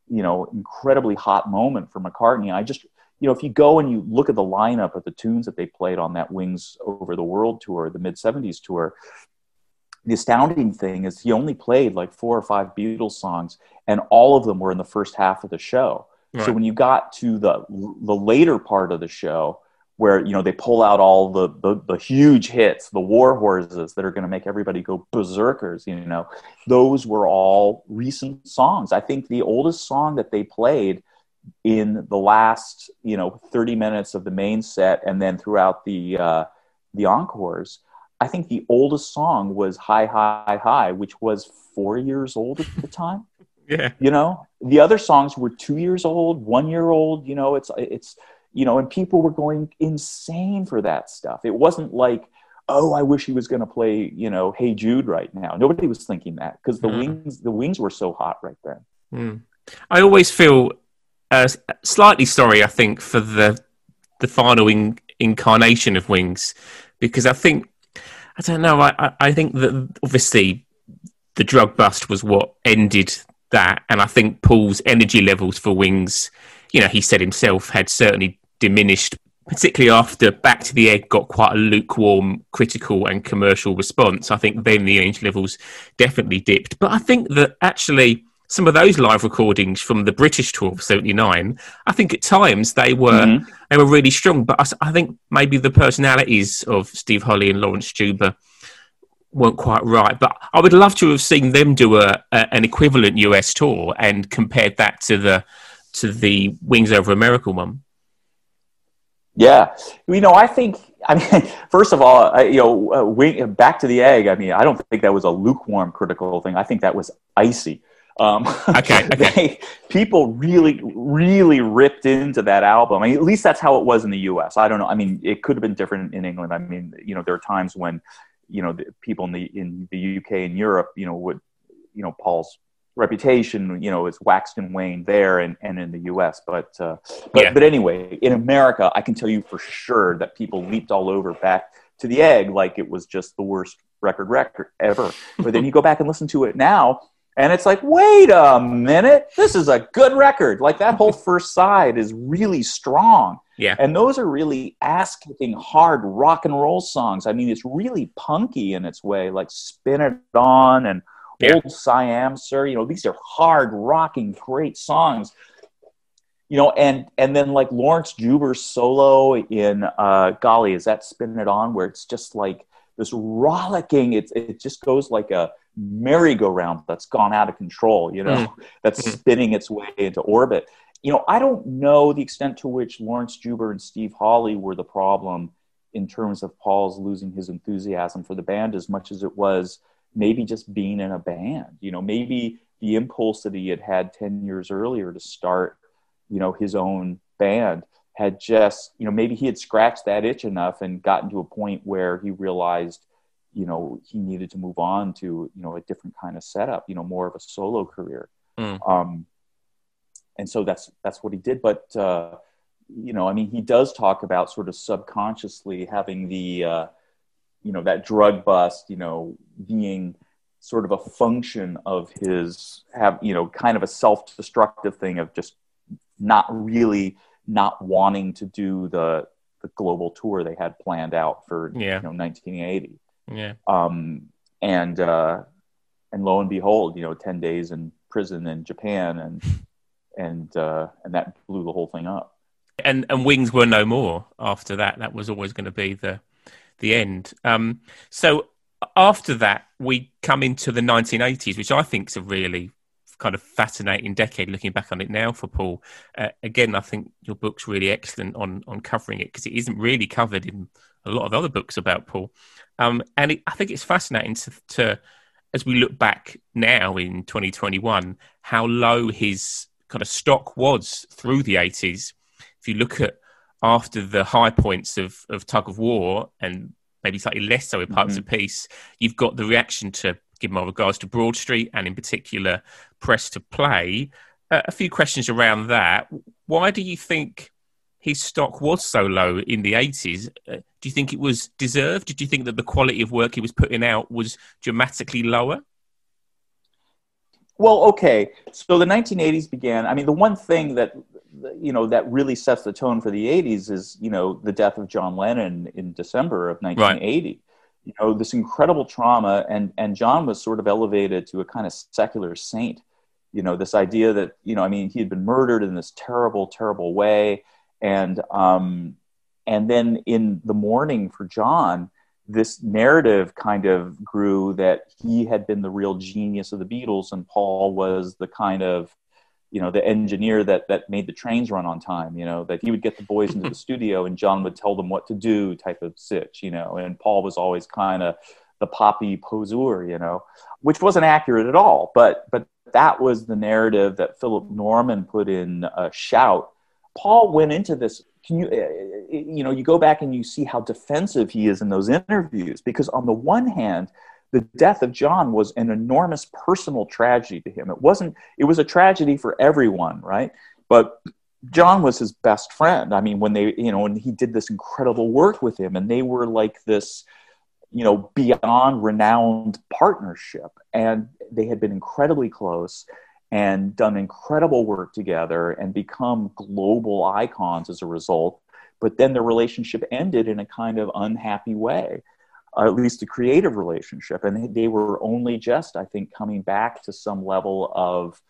you know, incredibly hot moment for McCartney. I just, you know, if you go and you look at the lineup of the tunes that they played on that Wings Over the World tour, the mid-70s tour, the astounding thing is he only played like 4 or 5 Beatles songs, and all of them were in the first half of the show. Right. So when you got to the later part of the show, where, you know, they pull out all the huge hits, the war horses that are going to make everybody go berserkers, you know, those were all recent songs. I think the oldest song that they played in the last, 30 minutes of the main set and then throughout the encores, I think the oldest song was Hi, Hi, Hi, which was 4 years old at the time. Yeah. The other songs were 2 years old, 1 year old, and people were going insane for that stuff. It wasn't like, oh, I wish he was going to play, Hey Jude right now. Nobody was thinking that because the Wings were so hot right then. Mm. I always feel slightly sorry, I think, for the final incarnation of Wings, because I think, I don't know, I think that obviously the drug bust was what ended that, and I think Paul's energy levels for Wings, he said himself, had certainly diminished, particularly after Back to the Egg got quite a lukewarm critical and commercial response. I think then the energy levels definitely dipped. But I think that actually some of those live recordings from the British tour of 79, I think at times they were really strong. But I think maybe the personalities of Steve Holley and Lawrence Juba weren't quite right. But I would love to have seen them do an equivalent US tour and compared that to the Wings Over America one. Yeah. First of all, Back to the Egg, I don't think that was a lukewarm critical thing. I think that was icy. Okay. People really, really ripped into that album. At least that's how it was in the U.S. I don't know. It could have been different in England. There are times when, the people in the U.K. and Europe, Paul's reputation, is waxed and waned there and in the U.S. But anyway, in America, I can tell you for sure that people leaped all over Back to the Egg like it was just the worst record ever. But then you go back and listen to it now, and it's like, wait a minute, this is a good record. Like that whole first side is really strong. Yeah. And those are really ass-kicking hard rock and roll songs. It's really punky in its way, like Spin It On and Old Siam Sir. These are hard rocking great songs. And then like Lawrence Juber's solo in golly, is that Spin It On, where it's just like this rollicking, it just goes like a merry-go-round that's gone out of control, that's spinning its way into orbit. I don't know the extent to which Lawrence Juber and Steve Holley were the problem in terms of Paul's losing his enthusiasm for the band as much as it was maybe just being in a band, maybe the impulse that he had 10 years earlier to start, his own band had just, maybe he had scratched that itch enough and gotten to a point where he realized, he needed to move on to, a different kind of setup, more of a solo career. Mm. And so that's what he did. But, he does talk about sort of subconsciously having the, that drug bust, being sort of a function of his, kind of a self-destructive thing of just not wanting to do the global tour they had planned out for, 1980. Yeah. And lo and behold, 10 days in prison in Japan and that blew the whole thing up. And Wings were no more after that. That was always going to be the end. So after that, we come into the 1980s, which I think is a really kind of fascinating decade looking back on it now for Paul. Again, I think your book's really excellent on covering it because it isn't really covered in a lot of other books about Paul. I think it's fascinating to, as we look back now in 2021, how low his kind of stock was through the 80s. If you look at after the high points of Tug of War and maybe slightly less so with Pipes of Peace, you've got the reaction to Give My Regards to Broad Street and in particular Press to Play. A few questions around that. Why do you think his stock was so low in the 80s? Do you think it was deserved? Did you think that the quality of work he was putting out was dramatically lower? Well, okay. So the 1980s began. The one thing that, that really sets the tone for the 80s is, the death of John Lennon in December of 1980. Right. This incredible trauma, and John was sort of elevated to a kind of secular saint. This idea that, he had been murdered in this terrible, terrible way. And then in the morning for John, this narrative kind of grew that he had been the real genius of the Beatles and Paul was the kind of, you know, the engineer that made the trains run on time, you know, that he would get the boys into the studio and John would tell them what to do type of sitch, you know, and Paul was always kind of the poppy poseur, you know, which wasn't accurate at all. But that was the narrative that Philip Norman put in Shout. Paul went into this, you go back and you see how defensive he is in those interviews, because on the one hand, the death of John was an enormous personal tragedy to him. It was a tragedy for everyone, right? But John was his best friend. I mean, when he did this incredible work with him, and they were like this, you know, beyond renowned partnership. And they had been incredibly close and done incredible work together and become global icons as a result. But then the relationship ended in a kind of unhappy way. At least a creative relationship. And they were only just, I think, coming back to some level of,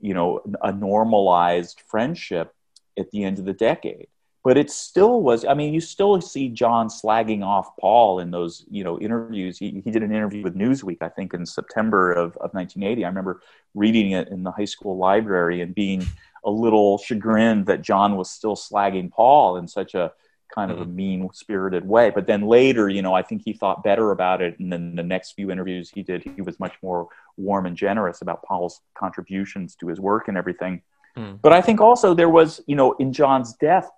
you know, a normalized friendship at the end of the decade. But it still was, I mean, you still see John slagging off Paul in those, you know, interviews. He did an interview with Newsweek, I think, in September of 1980. I remember reading it in the high school library and being a little chagrined that John was still slagging Paul in such a kind of a mean-spirited way. But then later, you know, I think he thought better about it. And then the next few interviews he did, he was much more warm and generous about Paul's contributions to his work and everything. Mm. But I think also there was, you know, in John's death,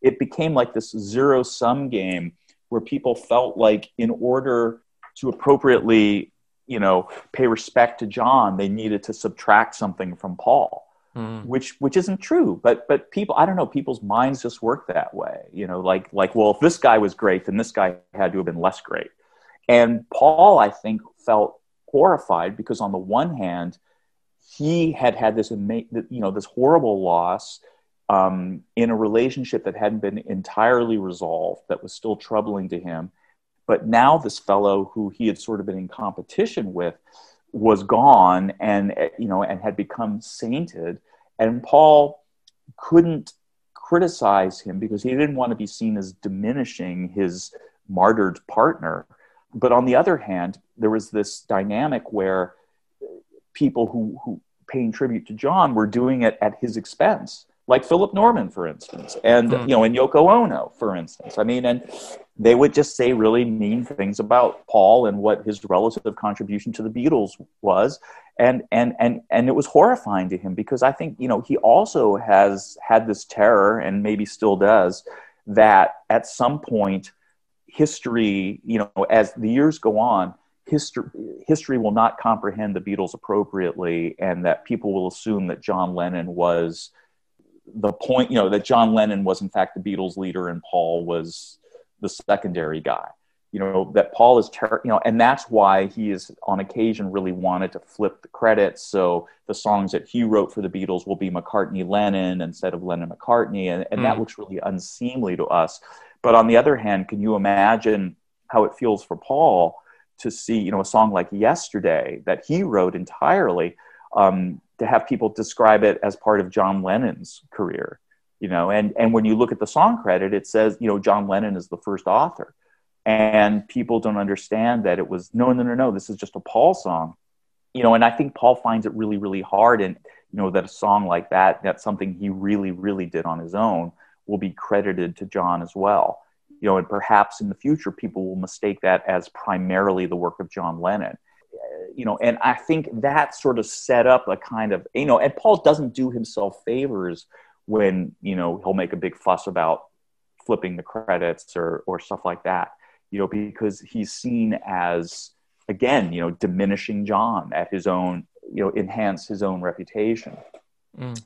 it became like this zero-sum game where people felt like in order to appropriately, you know, pay respect to John, they needed to subtract something from Paul. Mm. Which isn't true, but people, I don't know, people's minds just work that way, you know, like, well, if this guy was great, then this guy had to have been less great. And Paul, I think, felt horrified because on the one hand, he had this, this horrible loss in a relationship that hadn't been entirely resolved, that was still troubling to him. But now this fellow who he had sort of been in competition with was gone and had become sainted, and Paul couldn't criticize him because he didn't want to be seen as diminishing his martyred partner. But on the other hand, there was this dynamic where people who paying tribute to John were doing it at his expense, like Philip Norman, for instance, and you know, and Yoko Ono, for instance. I mean, and they would just say really mean things about Paul and what his relative contribution to the Beatles was, and it was horrifying to him because I think, you know, he also has had this terror, and maybe still does, that at some point history, you know, as the years go on, history will not comprehend the Beatles appropriately, and that people will assume that John Lennon was the point, you know, that John Lennon was in fact the Beatles leader and Paul was the secondary guy, you know, that Paul is, you know, and that's why he is on occasion really wanted to flip the credits. So the songs that he wrote for the Beatles will be McCartney Lennon instead of Lennon McCartney. And that looks really unseemly to us. But on the other hand, can you imagine how it feels for Paul to see, you know, a song like Yesterday that he wrote entirely, to have people describe it as part of John Lennon's career, you know, and when you look at the song credit, it says, you know, John Lennon is the first author, and people don't understand that it was, no, this is just a Paul song, you know, and I think Paul finds it really, really hard, and, you know, that a song like that, that's something he really, really did on his own, will be credited to John as well, you know, and perhaps in the future, people will mistake that as primarily the work of John Lennon. You know, and I think that sort of set up a kind of, you know, and Paul doesn't do himself favors when, you know, he'll make a big fuss about flipping the credits or stuff like that, you know, because he's seen as, again, you know, diminishing John at his own, you know, enhance his own reputation,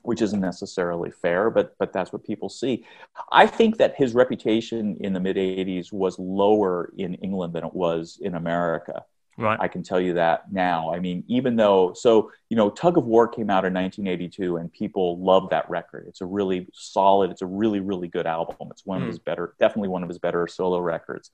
which isn't necessarily fair, but that's what people see. I think that his reputation in the mid 80s was lower in England than it was in America. Right. I can tell you that now. I mean, even though, so, you know, Tug of War came out in 1982 and people love that record. It's a really solid, it's a really, really good album. It's one of his better, definitely one of his better solo records.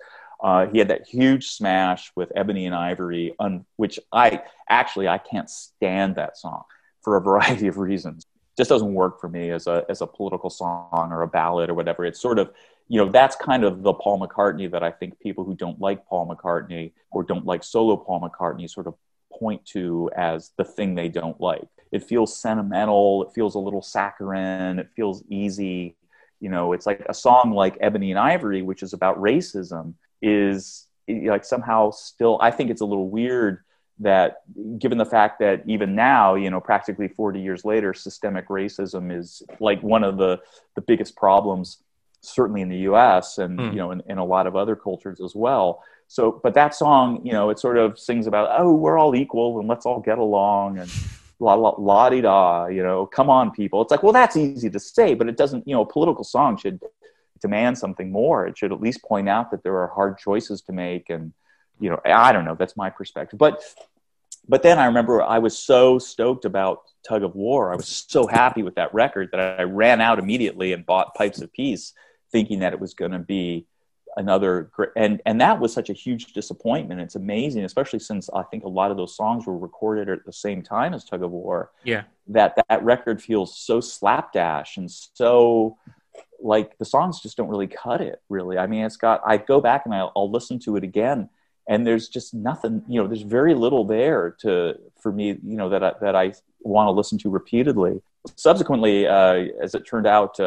He had that huge smash with Ebony and Ivory, which I can't stand that song for a variety of reasons. It just doesn't work for me as a political song or a ballad or whatever. It's sort of, you know, that's kind of the Paul McCartney that I think people who don't like Paul McCartney or don't like solo Paul McCartney sort of point to as the thing they don't like. It feels sentimental. It feels a little saccharine. It feels easy. You know, it's like a song like Ebony and Ivory, which is about racism, is like somehow still, I think it's a little weird that given the fact that even now, you know, practically 40 years later, systemic racism is like one of the biggest problems, certainly in the US and, you know, in a lot of other cultures as well. So, but that song, you know, it sort of sings about, oh, we're all equal and let's all get along and la-di-da, you know, come on, people. It's like, well, that's easy to say, but it doesn't, you know, a political song should demand something more. It should at least point out that there are hard choices to make. And, you know, I don't know, that's my perspective. But then I remember I was so stoked about Tug of War. I was so happy with that record that I ran out immediately and bought Pipes of Peace, thinking that it was going to be another great, and that was such a huge disappointment. It's amazing, especially since I think a lot of those songs were recorded at the same time as Tug of War. Yeah, that record feels so slapdash and so like the songs just don't really cut it. Really, I mean, it's got. I go back and I'll listen to it again, and there's just nothing. You know, there's very little there for me. You know that I want to listen to repeatedly. Subsequently, as it turned out.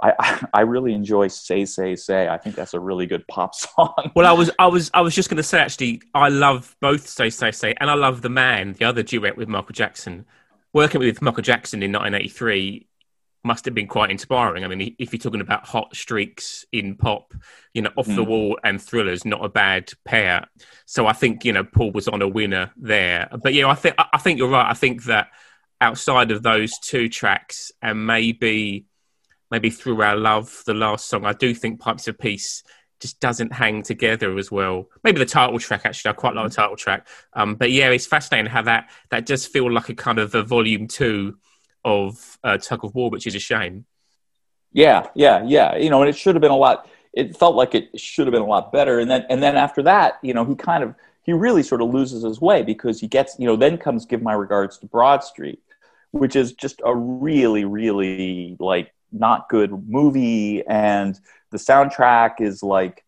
I really enjoy Say, Say, Say. I think that's a really good pop song. Well, I was just going to say, actually, I love both Say, Say, Say, and I love The Man, the other duet with Michael Jackson. Working with Michael Jackson in 1983 must have been quite inspiring. I mean, if you're talking about hot streaks in pop, you know, Off the Wall and Thrillers, not a bad pair. So I think, you know, Paul was on a winner there. But, yeah, I think you're right. I think that outside of those two tracks and maybe Through Our Love, the last song, I do think Pipes of Peace just doesn't hang together as well. Maybe the title track, actually. I quite like the title track. But yeah, it's fascinating how that does feel like a kind of a volume 2 of Tug of War, which is a shame. Yeah. You know, and it felt like it should have been a lot better. And then after that, you know, he really sort of loses his way because he gets, you know, then comes Give My Regards to Broad Street, which is just a really, really like, not good movie, and the soundtrack is like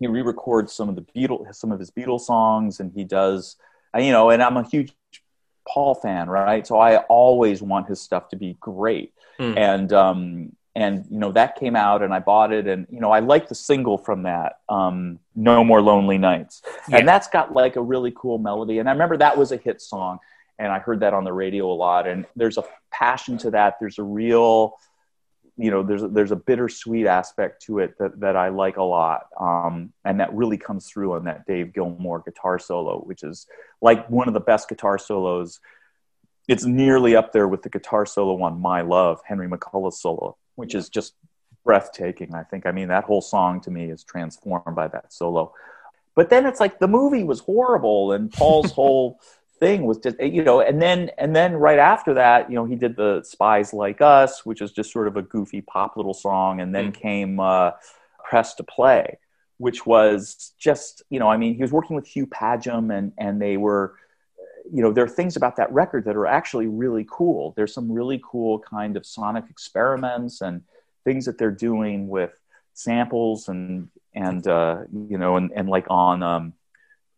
he re-records some of his Beatles songs, and he does, you know. And I'm a huge Paul fan, right? So I always want his stuff to be great, and you know that came out, and I bought it, and you know I like the single from that, "No More Lonely Nights," and that's got like a really cool melody, and I remember that was a hit song, and I heard that on the radio a lot, and there's a passion to that. There's a real you know, there's a bittersweet aspect to it that I like a lot. And that really comes through on that Dave Gilmour guitar solo, which is like one of the best guitar solos. It's nearly up there with the guitar solo on My Love, Henry McCullough solo, which is just breathtaking, I think. I mean, that whole song to me is transformed by that solo. But then it's like the movie was horrible and Paul's whole thing was just, you know, and then right after that, you know, he did the Spies Like Us, which is just sort of a goofy pop little song, and then came Press to Play, which was just, you know, I mean, he was working with Hugh Padgham, and they were, you know, there are things about that record that are actually really cool. There's some really cool kind of sonic experiments and things that they're doing with samples and you know, and like on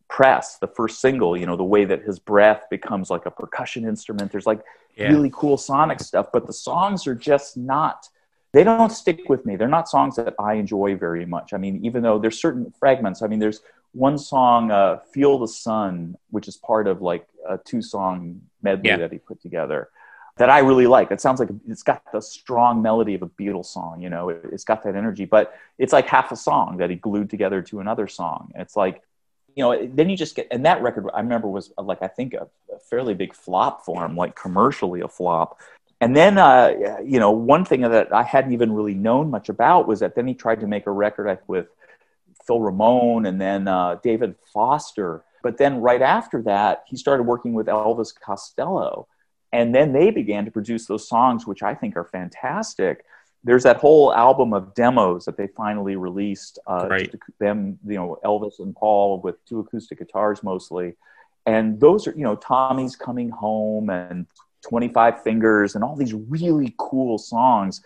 Press, the first single, you know, the way that his breath becomes like a percussion instrument. There's like really cool sonic stuff, but the songs are just not, they don't stick with me. They're not songs that I enjoy very much. I mean, even though there's certain fragments, I mean, there's one song, Feel the Sun, which is part of like a 2-song medley that he put together that I really like. It sounds like it's got the strong melody of a Beatles song, you know, it's got that energy, but it's like half a song that he glued together to another song. It's like, you know, then you just get, and that record I remember was like, I think a fairly big flop for him, like commercially a flop. And then, you know, one thing that I hadn't even really known much about was that then he tried to make a record with Phil Ramone and then David Foster. But then right after that, he started working with Elvis Costello. And then they began to produce those songs, which I think are fantastic. There's that whole album of demos that they finally released, them, you know, Elvis and Paul with 2 acoustic guitars mostly. And those are, you know, Tommy's Coming Home and 25 Fingers and all these really cool songs.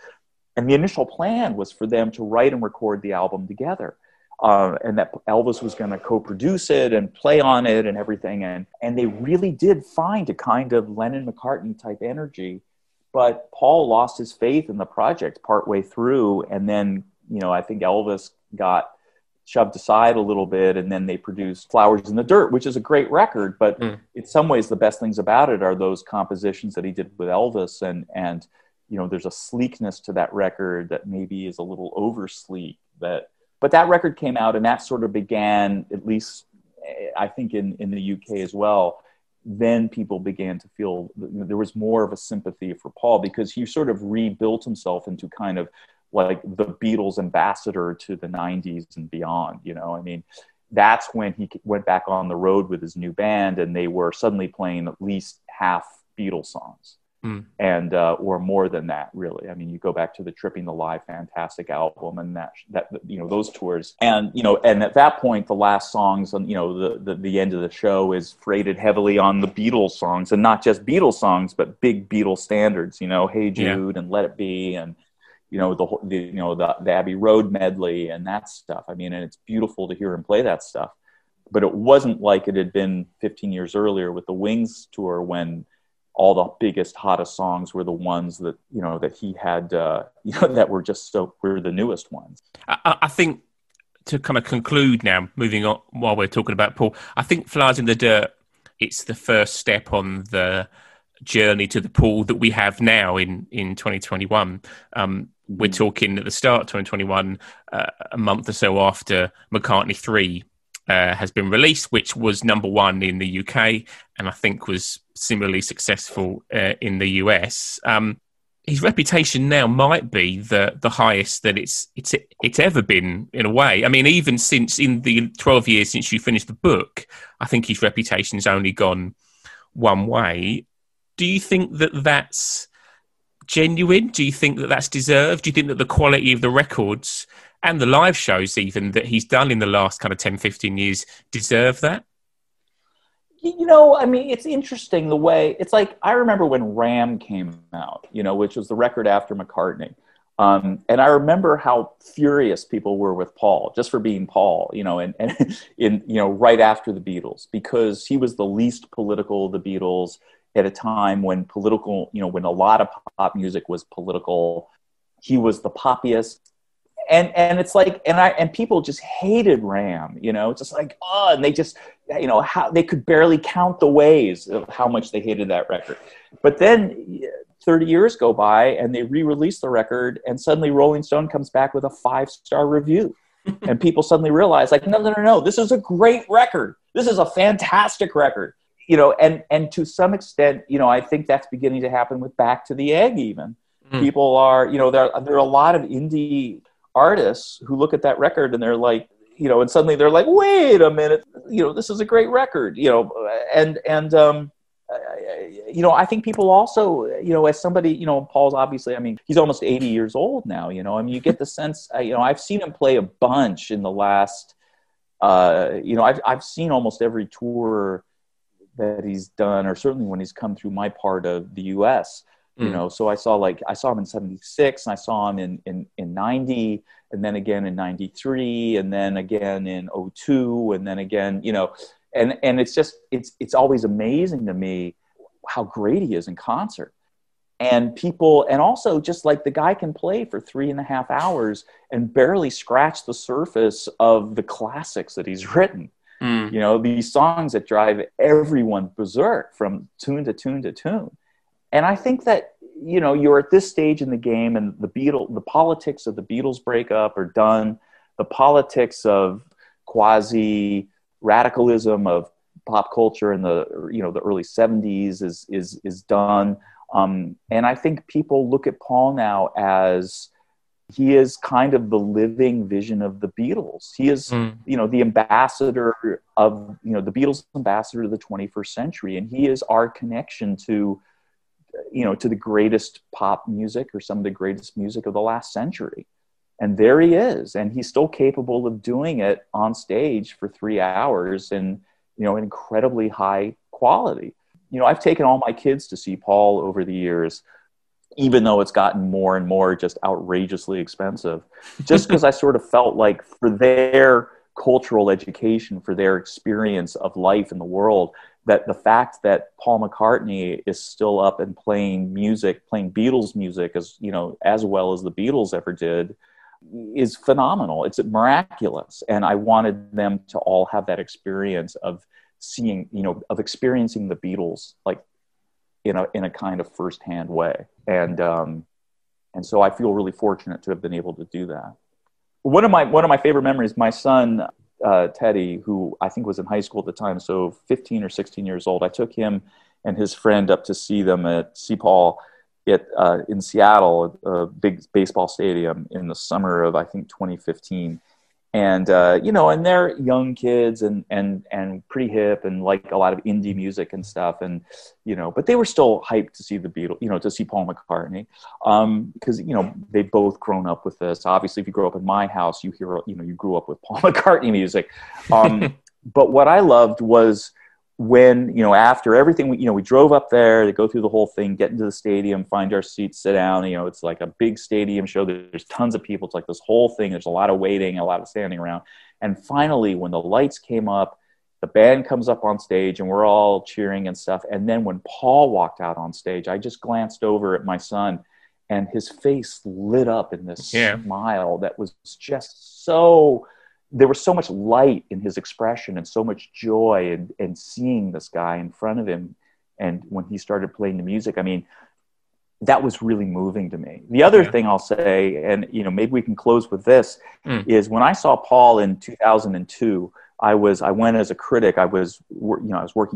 And the initial plan was for them to write and record the album together. and that Elvis was going to co-produce it and play on it and everything. And they really did find a kind of Lennon-McCartney type energy. But Paul lost his faith in the project partway through. And then, you know, I think Elvis got shoved aside a little bit, and then they produced Flowers in the Dirt, which is a great record. But in some ways, the best things about it are those compositions that he did with Elvis. And you know, there's a sleekness to that record that maybe is a little over sleek. But that record came out, and that sort of began, at least I think in the UK as well, then people began to feel, you know, there was more of a sympathy for Paul, because he sort of rebuilt himself into kind of like the Beatles ambassador to the 90s and beyond, you know. I mean, that's when he went back on the road with his new band, and they were suddenly playing at least half Beatles songs. And or more than that, really. I mean, you go back to the Tripping the Live Fantastic album and that you know, those tours, and you know, and at that point, the last songs on, you know, the end of the show is freighted heavily on the Beatles songs, and not just Beatles songs, but big Beatles standards. You know, Hey Jude and Let It Be, and you know the Abbey Road medley and that stuff. I mean, and it's beautiful to hear him play that stuff, but it wasn't like it had been 15 years earlier with the Wings tour, when all the biggest, hottest songs were the ones that, you know, that he had, you know, that were just so, were the newest ones. I think, to kind of conclude now, moving on while we're talking about Paul, I think Flowers in the Dirt, it's the first step on the journey to the Paul that we have now in 2021. We're talking at the start of 2021, a month or so after McCartney 3 has been released, which was #1 in the UK, and I think was similarly successful in the US. His reputation now might be the highest that it's ever been, in a way. I mean, even since, in the 12 years since you finished the book, I think his reputation's only gone one way. Do you think that that's genuine? Do you think that that's deserved? Do you think that the quality of the records and the live shows even that he's done in the last kind of 10, 15 years deserve that? You know, I mean, it's interesting the way, it's like, I remember when Ram came out, you know, which was the record after McCartney. And I remember how furious people were with Paul, just for being Paul, you know, and in, you know, right after the Beatles, because he was the least political of the Beatles at a time when political, you know, when a lot of pop music was political, he was the poppiest. And it's like, and people just hated Ram, you know, just like, oh, and they just, you know, how they could barely count the ways of how much they hated that record. But then 30 years go by and they re-release the record, and suddenly Rolling Stone comes back with a 5-star review. And people suddenly realize, like, no, this is a great record. This is a fantastic record, you know, and to some extent, you know, I think that's beginning to happen with Back to the Egg even. People are, you know, there are a lot of indie artists who look at that record and they're like, you know, and suddenly they're like, wait a minute, you know, this is a great record, you know, and you know, I think people also, you know, as somebody, you know, Paul's obviously, I mean, he's almost 80 years old now, you know, I mean, you get the sense, you know, I've seen him play a bunch in the last, you know, I've seen almost every tour that he's done, or certainly when he's come through my part of the US. You know, so I saw him in 76, and I saw him in 90, and then again in 93, and then again in 02, and then again, you know, and it's just, it's always amazing to me how great he is in concert. And people, and also just like the guy can play for 3.5 hours and barely scratch the surface of the classics that he's written. You know, these songs that drive everyone berserk from tune to tune to tune. And I think that, you know, you're at this stage in the game, and the politics of the Beatles breakup are done. The politics of quasi-radicalism of pop culture in the, you know, the early 70s is done. And I think people look at Paul now as he is kind of the living vision of the Beatles. He is, you know, the ambassador of, you know, the Beatles ambassador to the 21st century. And he is our connection to, you know, to the greatest pop music, or some of the greatest music of the last century. And there he is. And he's still capable of doing it on stage for 3 hours and, you know, incredibly high quality. You know, I've taken all my kids to see Paul over the years, even though it's gotten more and more just outrageously expensive, just because I sort of felt like for their cultural education, for their experience of life in the world, that the fact that Paul McCartney is still up and playing music, playing Beatles music as, you know, as well as the Beatles ever did, is phenomenal. It's miraculous. And I wanted them to all have that experience of seeing, you know, of experiencing the Beatles, like, you know, in a kind of firsthand way. And so I feel really fortunate to have been able to do that. One of my favorite memories, my son, Teddy, who I think was in high school at the time, so 15 or 16 years old, I took him and his friend up to see them at Paul in Seattle, a big baseball stadium in the summer of, I think, 2015. And, you know, and they're young kids and pretty hip and like a lot of indie music and stuff. And, you know, but they were still hyped to see the Beatles, you know, to see Paul McCartney. Because, you know, they've both grown up with this. Obviously, if you grow up in my house, you hear, you know, you grew up with Paul McCartney music. But what I loved was when, you know, after everything, we drove up there to go through the whole thing, get into the stadium, find our seats, sit down, you know, it's like a big stadium show. There's tons of people. It's like this whole thing. There's a lot of waiting, a lot of standing around. And finally, when the lights came up, the band comes up on stage and we're all cheering and stuff. And then when Paul walked out on stage, I just glanced over at my son and his face lit up in this smile that was just so... There was so much light in his expression and so much joy and seeing this guy in front of him. And when he started playing the music, I mean, that was really moving to me. The other thing I'll say, and you know, maybe we can close with this, is when I saw Paul in 2002, I went as a critic. I was working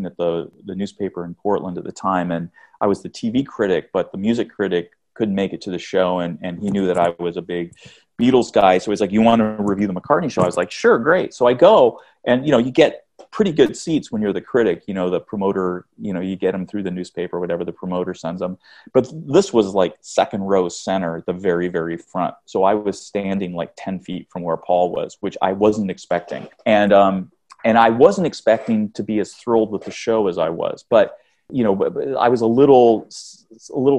at the newspaper in Portland at the time, and I was the TV critic, but the music critic couldn't make it to the show, and he knew that I was a big Beatles guy, so he's like, "You want to review the McCartney show?" I was like, "Sure, great." So I go, and you know, you get pretty good seats when you're the critic. You know, the promoter, you know, you get them through the newspaper, whatever the promoter sends them. But this was like second row center, at the very, very front. So I was standing like 10 feet from where Paul was, which I wasn't expecting, and I wasn't expecting to be as thrilled with the show as I was, but. You know, I was a little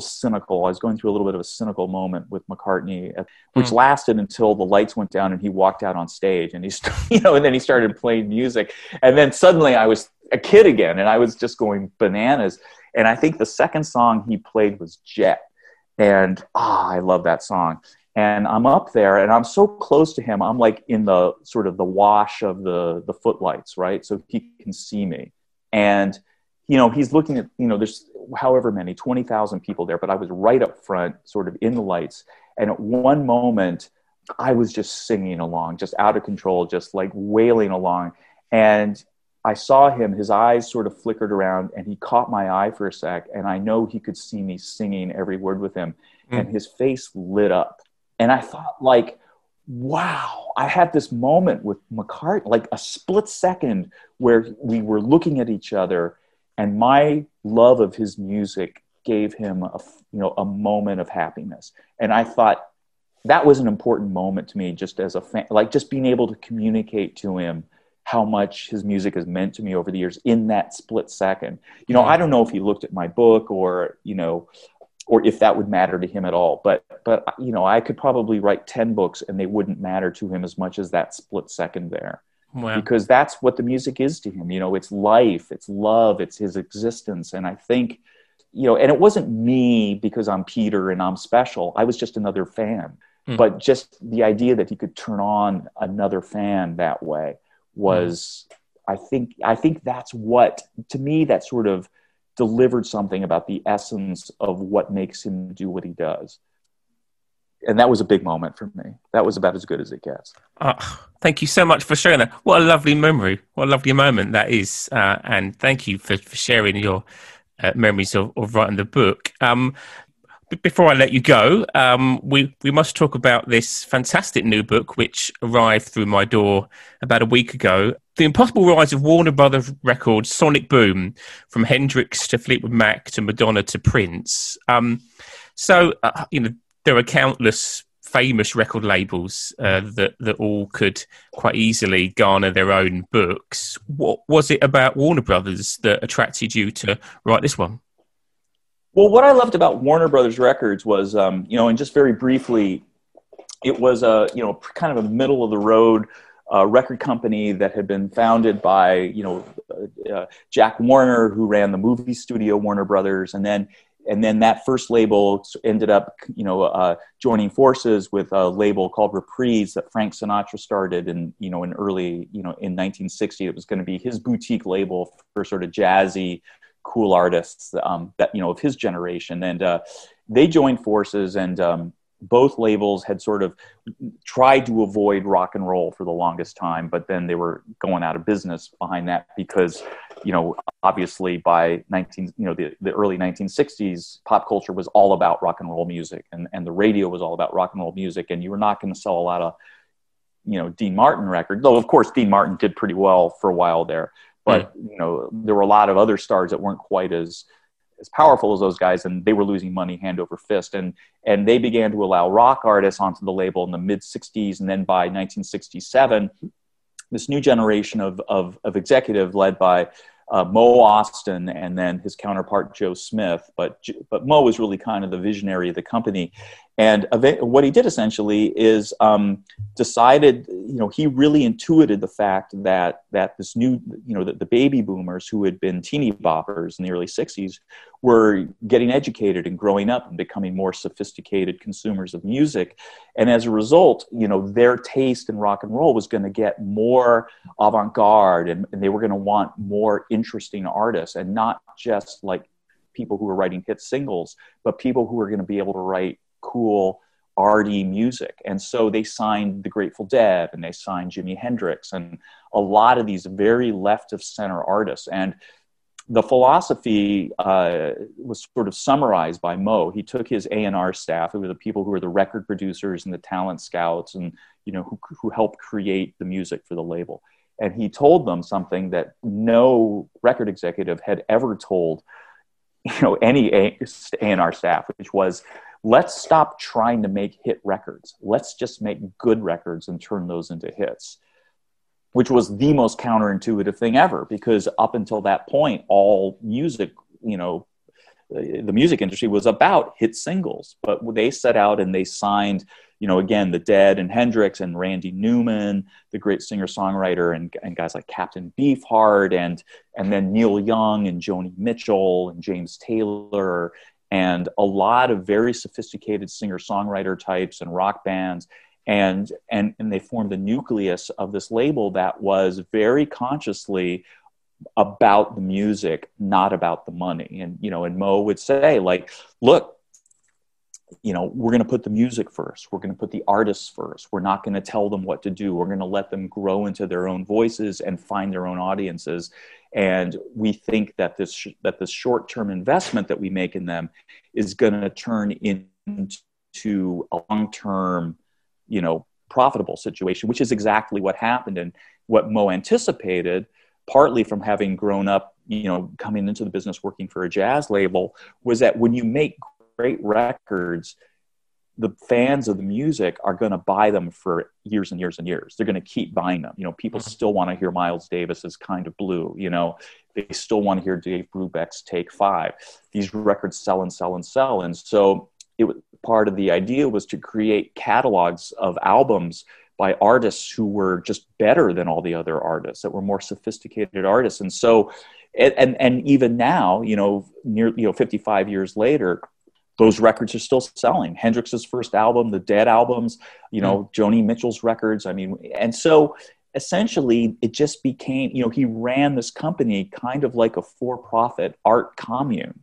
cynical. I was going through a little bit of a cynical moment with McCartney, which lasted until the lights went down and he walked out on stage and and then he started playing music. And then suddenly I was a kid again and I was just going bananas. And I think the second song he played was Jet. And I love that song. And I'm up there and I'm so close to him. I'm like in the sort of the wash of the footlights, right? So he can see me. And you know, he's looking at, you know, there's however many, 20,000 people there, but I was right up front, sort of in the lights. And at one moment, I was just singing along, just out of control, just like wailing along. And I saw him, his eyes sort of flickered around and he caught my eye for a sec. And I know he could see me singing every word with him and his face lit up. And I thought like, wow, I had this moment with McCartney, like a split second where we were looking at each other. And my love of his music gave him a moment of happiness. And I thought that was an important moment to me just as a fan, like just being able to communicate to him how much his music has meant to me over the years in that split second. You know, I don't know if he looked at my book or, you know, or if that would matter to him at all. But you know, I could probably write 10 books and they wouldn't matter to him as much as that split second there. Wow. Because that's what the music is to him. You know, it's life, it's love, it's his existence. And I think, you know, and it wasn't me because I'm Peter and I'm special. I was just another fan. But just the idea that he could turn on another fan that way was, I think that's what, to me, that sort of delivered something about the essence of what makes him do what he does. And that was a big moment for me. That was about as good as it gets. Thank you so much for sharing that. What a lovely memory. What a lovely moment that is. And thank you for sharing your memories of writing the book. Before I let you go, we must talk about this fantastic new book, which arrived through my door about a week ago. The Impossible Rise of Warner Brothers Records, Sonic Boom, from Hendrix to Fleetwood Mac to Madonna to Prince. You know, there are countless famous record labels that all could quite easily garner their own books. What was it about Warner Brothers that attracted you to write this one? Well, what I loved about Warner Brothers Records was, and just very briefly, it was kind of a middle of the road record company that had been founded by, Jack Warner, who ran the movie studio Warner Brothers, and then that first label ended up, joining forces with a label called Reprise that Frank Sinatra started in 1960. It was going to be his boutique label for sort of jazzy, cool artists of his generation. And they joined forces, and both labels had sort of tried to avoid rock and roll for the longest time, but then they were going out of business behind that because, obviously by the early 1960s, pop culture was all about rock and roll music, and the radio was all about rock and roll music, and you were not going to sell a lot of, Dean Martin records, though of course Dean Martin did pretty well for a while there, but, there were a lot of other stars that weren't quite as powerful as those guys, and they were losing money hand over fist, and they began to allow rock artists onto the label in the mid 60s. And then by 1967, this new generation of executive led by Mo Austin and then his counterpart Joe Smith, but Mo was really kind of the visionary of the company, and what he did essentially is decided, he really intuited the fact that this new, that the baby boomers who had been teeny boppers in the early 60s were getting educated and growing up and becoming more sophisticated consumers of music, and as a result, their taste in rock and roll was going to get more avant-garde, and they were going to want more interesting artists, and not just like people who were writing hit singles, but people who were going to be able to write cool, arty music. And so they signed the Grateful Dead, and they signed Jimi Hendrix, and a lot of these very left of center artists. And the philosophy was sort of summarized by Mo. He took his A&R staff, who were the people who were the record producers and the talent scouts, and who helped create the music for the label. And he told them something that no record executive had ever told, any A&R staff, which was, let's stop trying to make hit records. Let's just make good records and turn those into hits, which was the most counterintuitive thing ever, because up until that point, all music, the music industry was about hit singles. But they set out and they signed, again, the Dead and Hendrix and Randy Newman, the great singer-songwriter, and guys like Captain Beefheart, and then Neil Young and Joni Mitchell and James Taylor, and a lot of very sophisticated singer-songwriter types and rock bands. And they formed the nucleus of this label that was very consciously about the music, not about the money. And, and Mo would say, like, look, we're going to put the music first. We're going to put the artists first. We're not going to tell them what to do. We're going to let them grow into their own voices and find their own audiences. And we think that this short-term investment that we make in them is going to turn into a long-term, profitable situation, which is exactly what happened. And what Mo anticipated, partly from having grown up, coming into the business working for a jazz label, was that when you make great records, the fans of the music are going to buy them for years and years and years. They're going to keep buying them. People still want to hear Miles Davis's Kind of Blue. They still want to hear Dave Brubeck's Take Five. These records sell and sell and sell. And so it was part of the idea was to create catalogs of albums by artists who were just better than all the other artists, that were more sophisticated artists. And so, and even now, 55 years later, those records are still selling. Hendrix's first album, the Dead albums, Joni Mitchell's records. I mean, and so essentially it just became, he ran this company kind of like a for-profit art commune,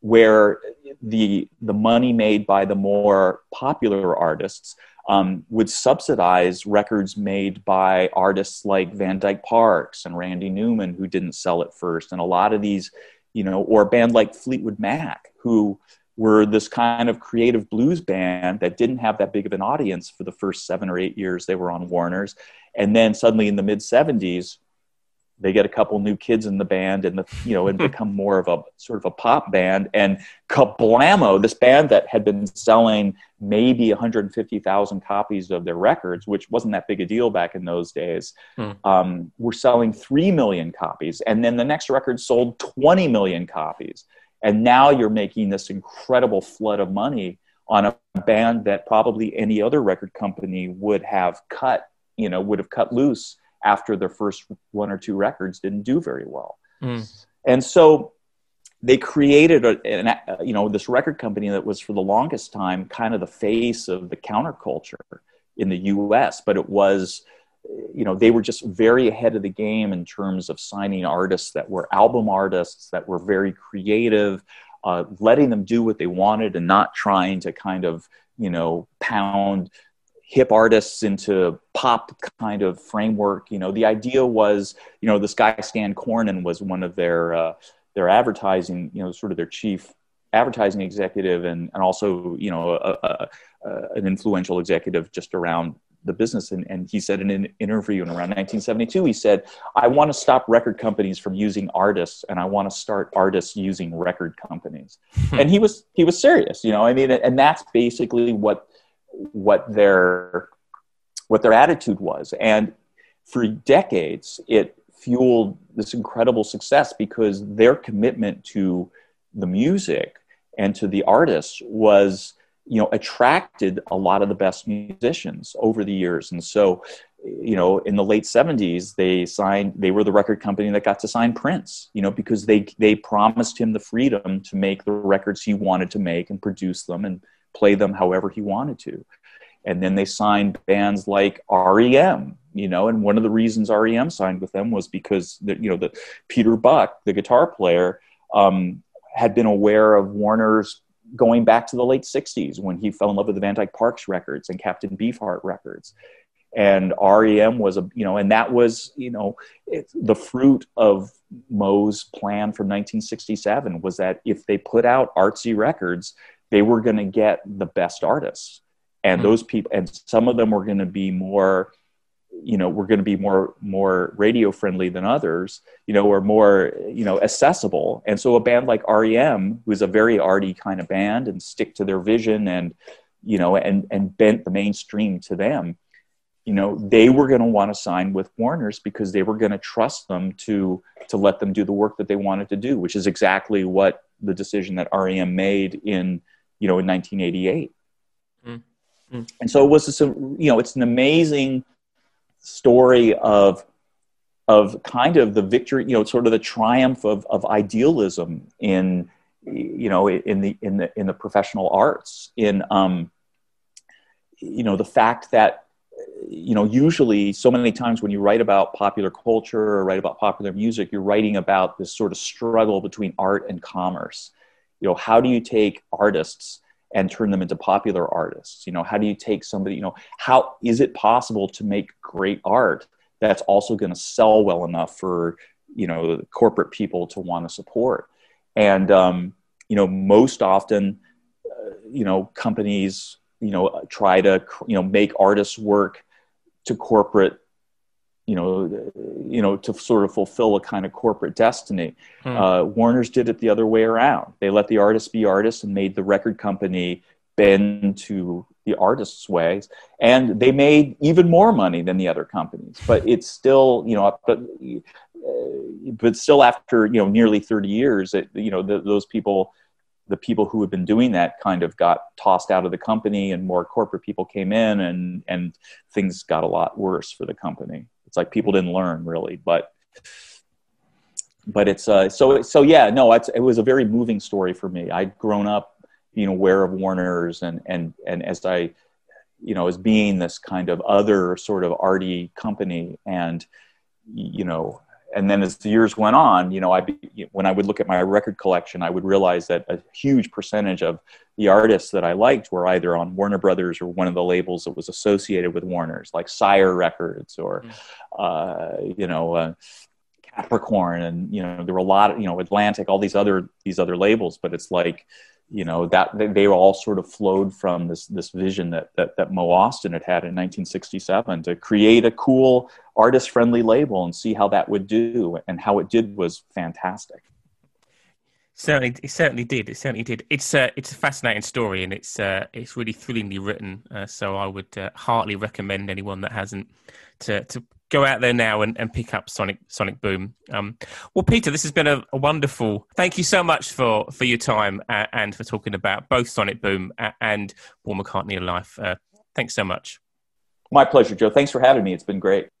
where the money made by the more popular artists would subsidize records made by artists like Van Dyke Parks and Randy Newman, who didn't sell at first, and a lot of these, or a band like Fleetwood Mac, who were this kind of creative blues band that didn't have that big of an audience for the first 7 or 8 years they were on Warner's. And then suddenly in the mid-70s, they get a couple new kids in the band and become more of a sort of a pop band, and kablamo, this band that had been selling maybe 150,000 copies of their records, which wasn't that big a deal back in those days, were selling 3 million copies. And then the next record sold 20 million copies. And now you're making this incredible flood of money on a band that probably any other record company would have cut, you know, would have cut loose after their first one or two records didn't do very well. And so they created, you know, this record company that was for the longest time kind of the face of the counterculture in the U.S., but it was, you know, they were just very ahead of the game in terms of signing artists that were album artists, that were very creative, letting them do what they wanted and not trying to kind of, you know, pound hip artists into pop kind of framework. You know, the idea was, you know, this guy Stan Cornin was one of their advertising, you know, sort of their chief advertising executive, and also, you know, an influential executive just around the business. And he said in an interview in around 1972, he said, I want to stop record companies from using artists, and I want to start artists using record companies. And he was serious, you know, I mean, and that's basically what their attitude was. And for decades, it fueled this incredible success because their commitment to the music and to the artists was, you know, attracted a lot of the best musicians over the years. And so, you know, in the late 70s, they were the record company that got to sign Prince, you know, because they promised him the freedom to make the records he wanted to make and produce them and play them however he wanted to. And then they signed bands like R.E.M., you know, and one of the reasons R.E.M. signed with them was because, you know, the Peter Buck, the guitar player, had been aware of Warner's going back to the late 60s when he fell in love with the Van Dyke Parks records and Captain Beefheart records. And R.E.M. was, you know, and that was, you know, the fruit of Moe's plan from 1967 was that if they put out artsy records, they were going to get the best artists. And those people, and some of them were going to be more, you know, were going to be more radio friendly than others, you know, or more, you know, accessible. And so a band like R.E.M., who's a very arty kind of band and stick to their vision and, you know, and bent the mainstream to them, you know, they were going to want to sign with Warner's because they were going to trust them to let them do the work that they wanted to do, which is exactly what the decision that R.E.M. made in, you know, in 1988. And so it was this, you know, it's an amazing story of kind of the victory, you know, sort of the triumph of idealism in, you know, in the professional arts, in, you know, the fact that, you know, usually so many times when you write about popular culture or write about popular music, you're writing about this sort of struggle between art and commerce. You know, how do you take artists and turn them into popular artists? You know, how do you take somebody, you know, how is it possible to make great art that's also going to sell well enough for, you know, corporate people to want to support? And, you know, most often, you know, companies, you know, try to, you know, make artists work to corporate, you know, to sort of fulfill a kind of corporate destiny. Warner's did it the other way around. They let the artists be artists and made the record company bend to the artists' ways. And they made even more money than the other companies. But it's still, you know, but still after, you know, nearly 30 years, it, you know, those people, the people who had been doing that kind of got tossed out of the company, and more corporate people came in, and things got a lot worse for the company. It's like people didn't learn really, but it's so yeah, no, it was a very moving story for me. I'd grown up being aware of Warner's and as I, you know, as being this kind of other sort of arty company, and, you know, and then as the years went on, you know, when I would look at my record collection, I would realize that a huge percentage of the artists that I liked were either on Warner Brothers or one of the labels that was associated with Warner's, like Sire Records or, you know, Capricorn, and, you know, there were a lot of, you know, Atlantic, all these other labels. But it's like, you know, that they all sort of flowed from this vision that Mo Austin had in 1967 to create a cool artist-friendly label and see how that would do, and how it did was fantastic. It certainly did. It's a fascinating story, and it's really thrillingly written. So I would heartily recommend anyone that hasn't to go out there now and pick up Sonic Boom. Well, Peter, this has been a wonderful... Thank you so much for your time and for talking about both Sonic Boom and Paul McCartney Alive. Thanks so much. My pleasure, Joe. Thanks for having me. It's been great.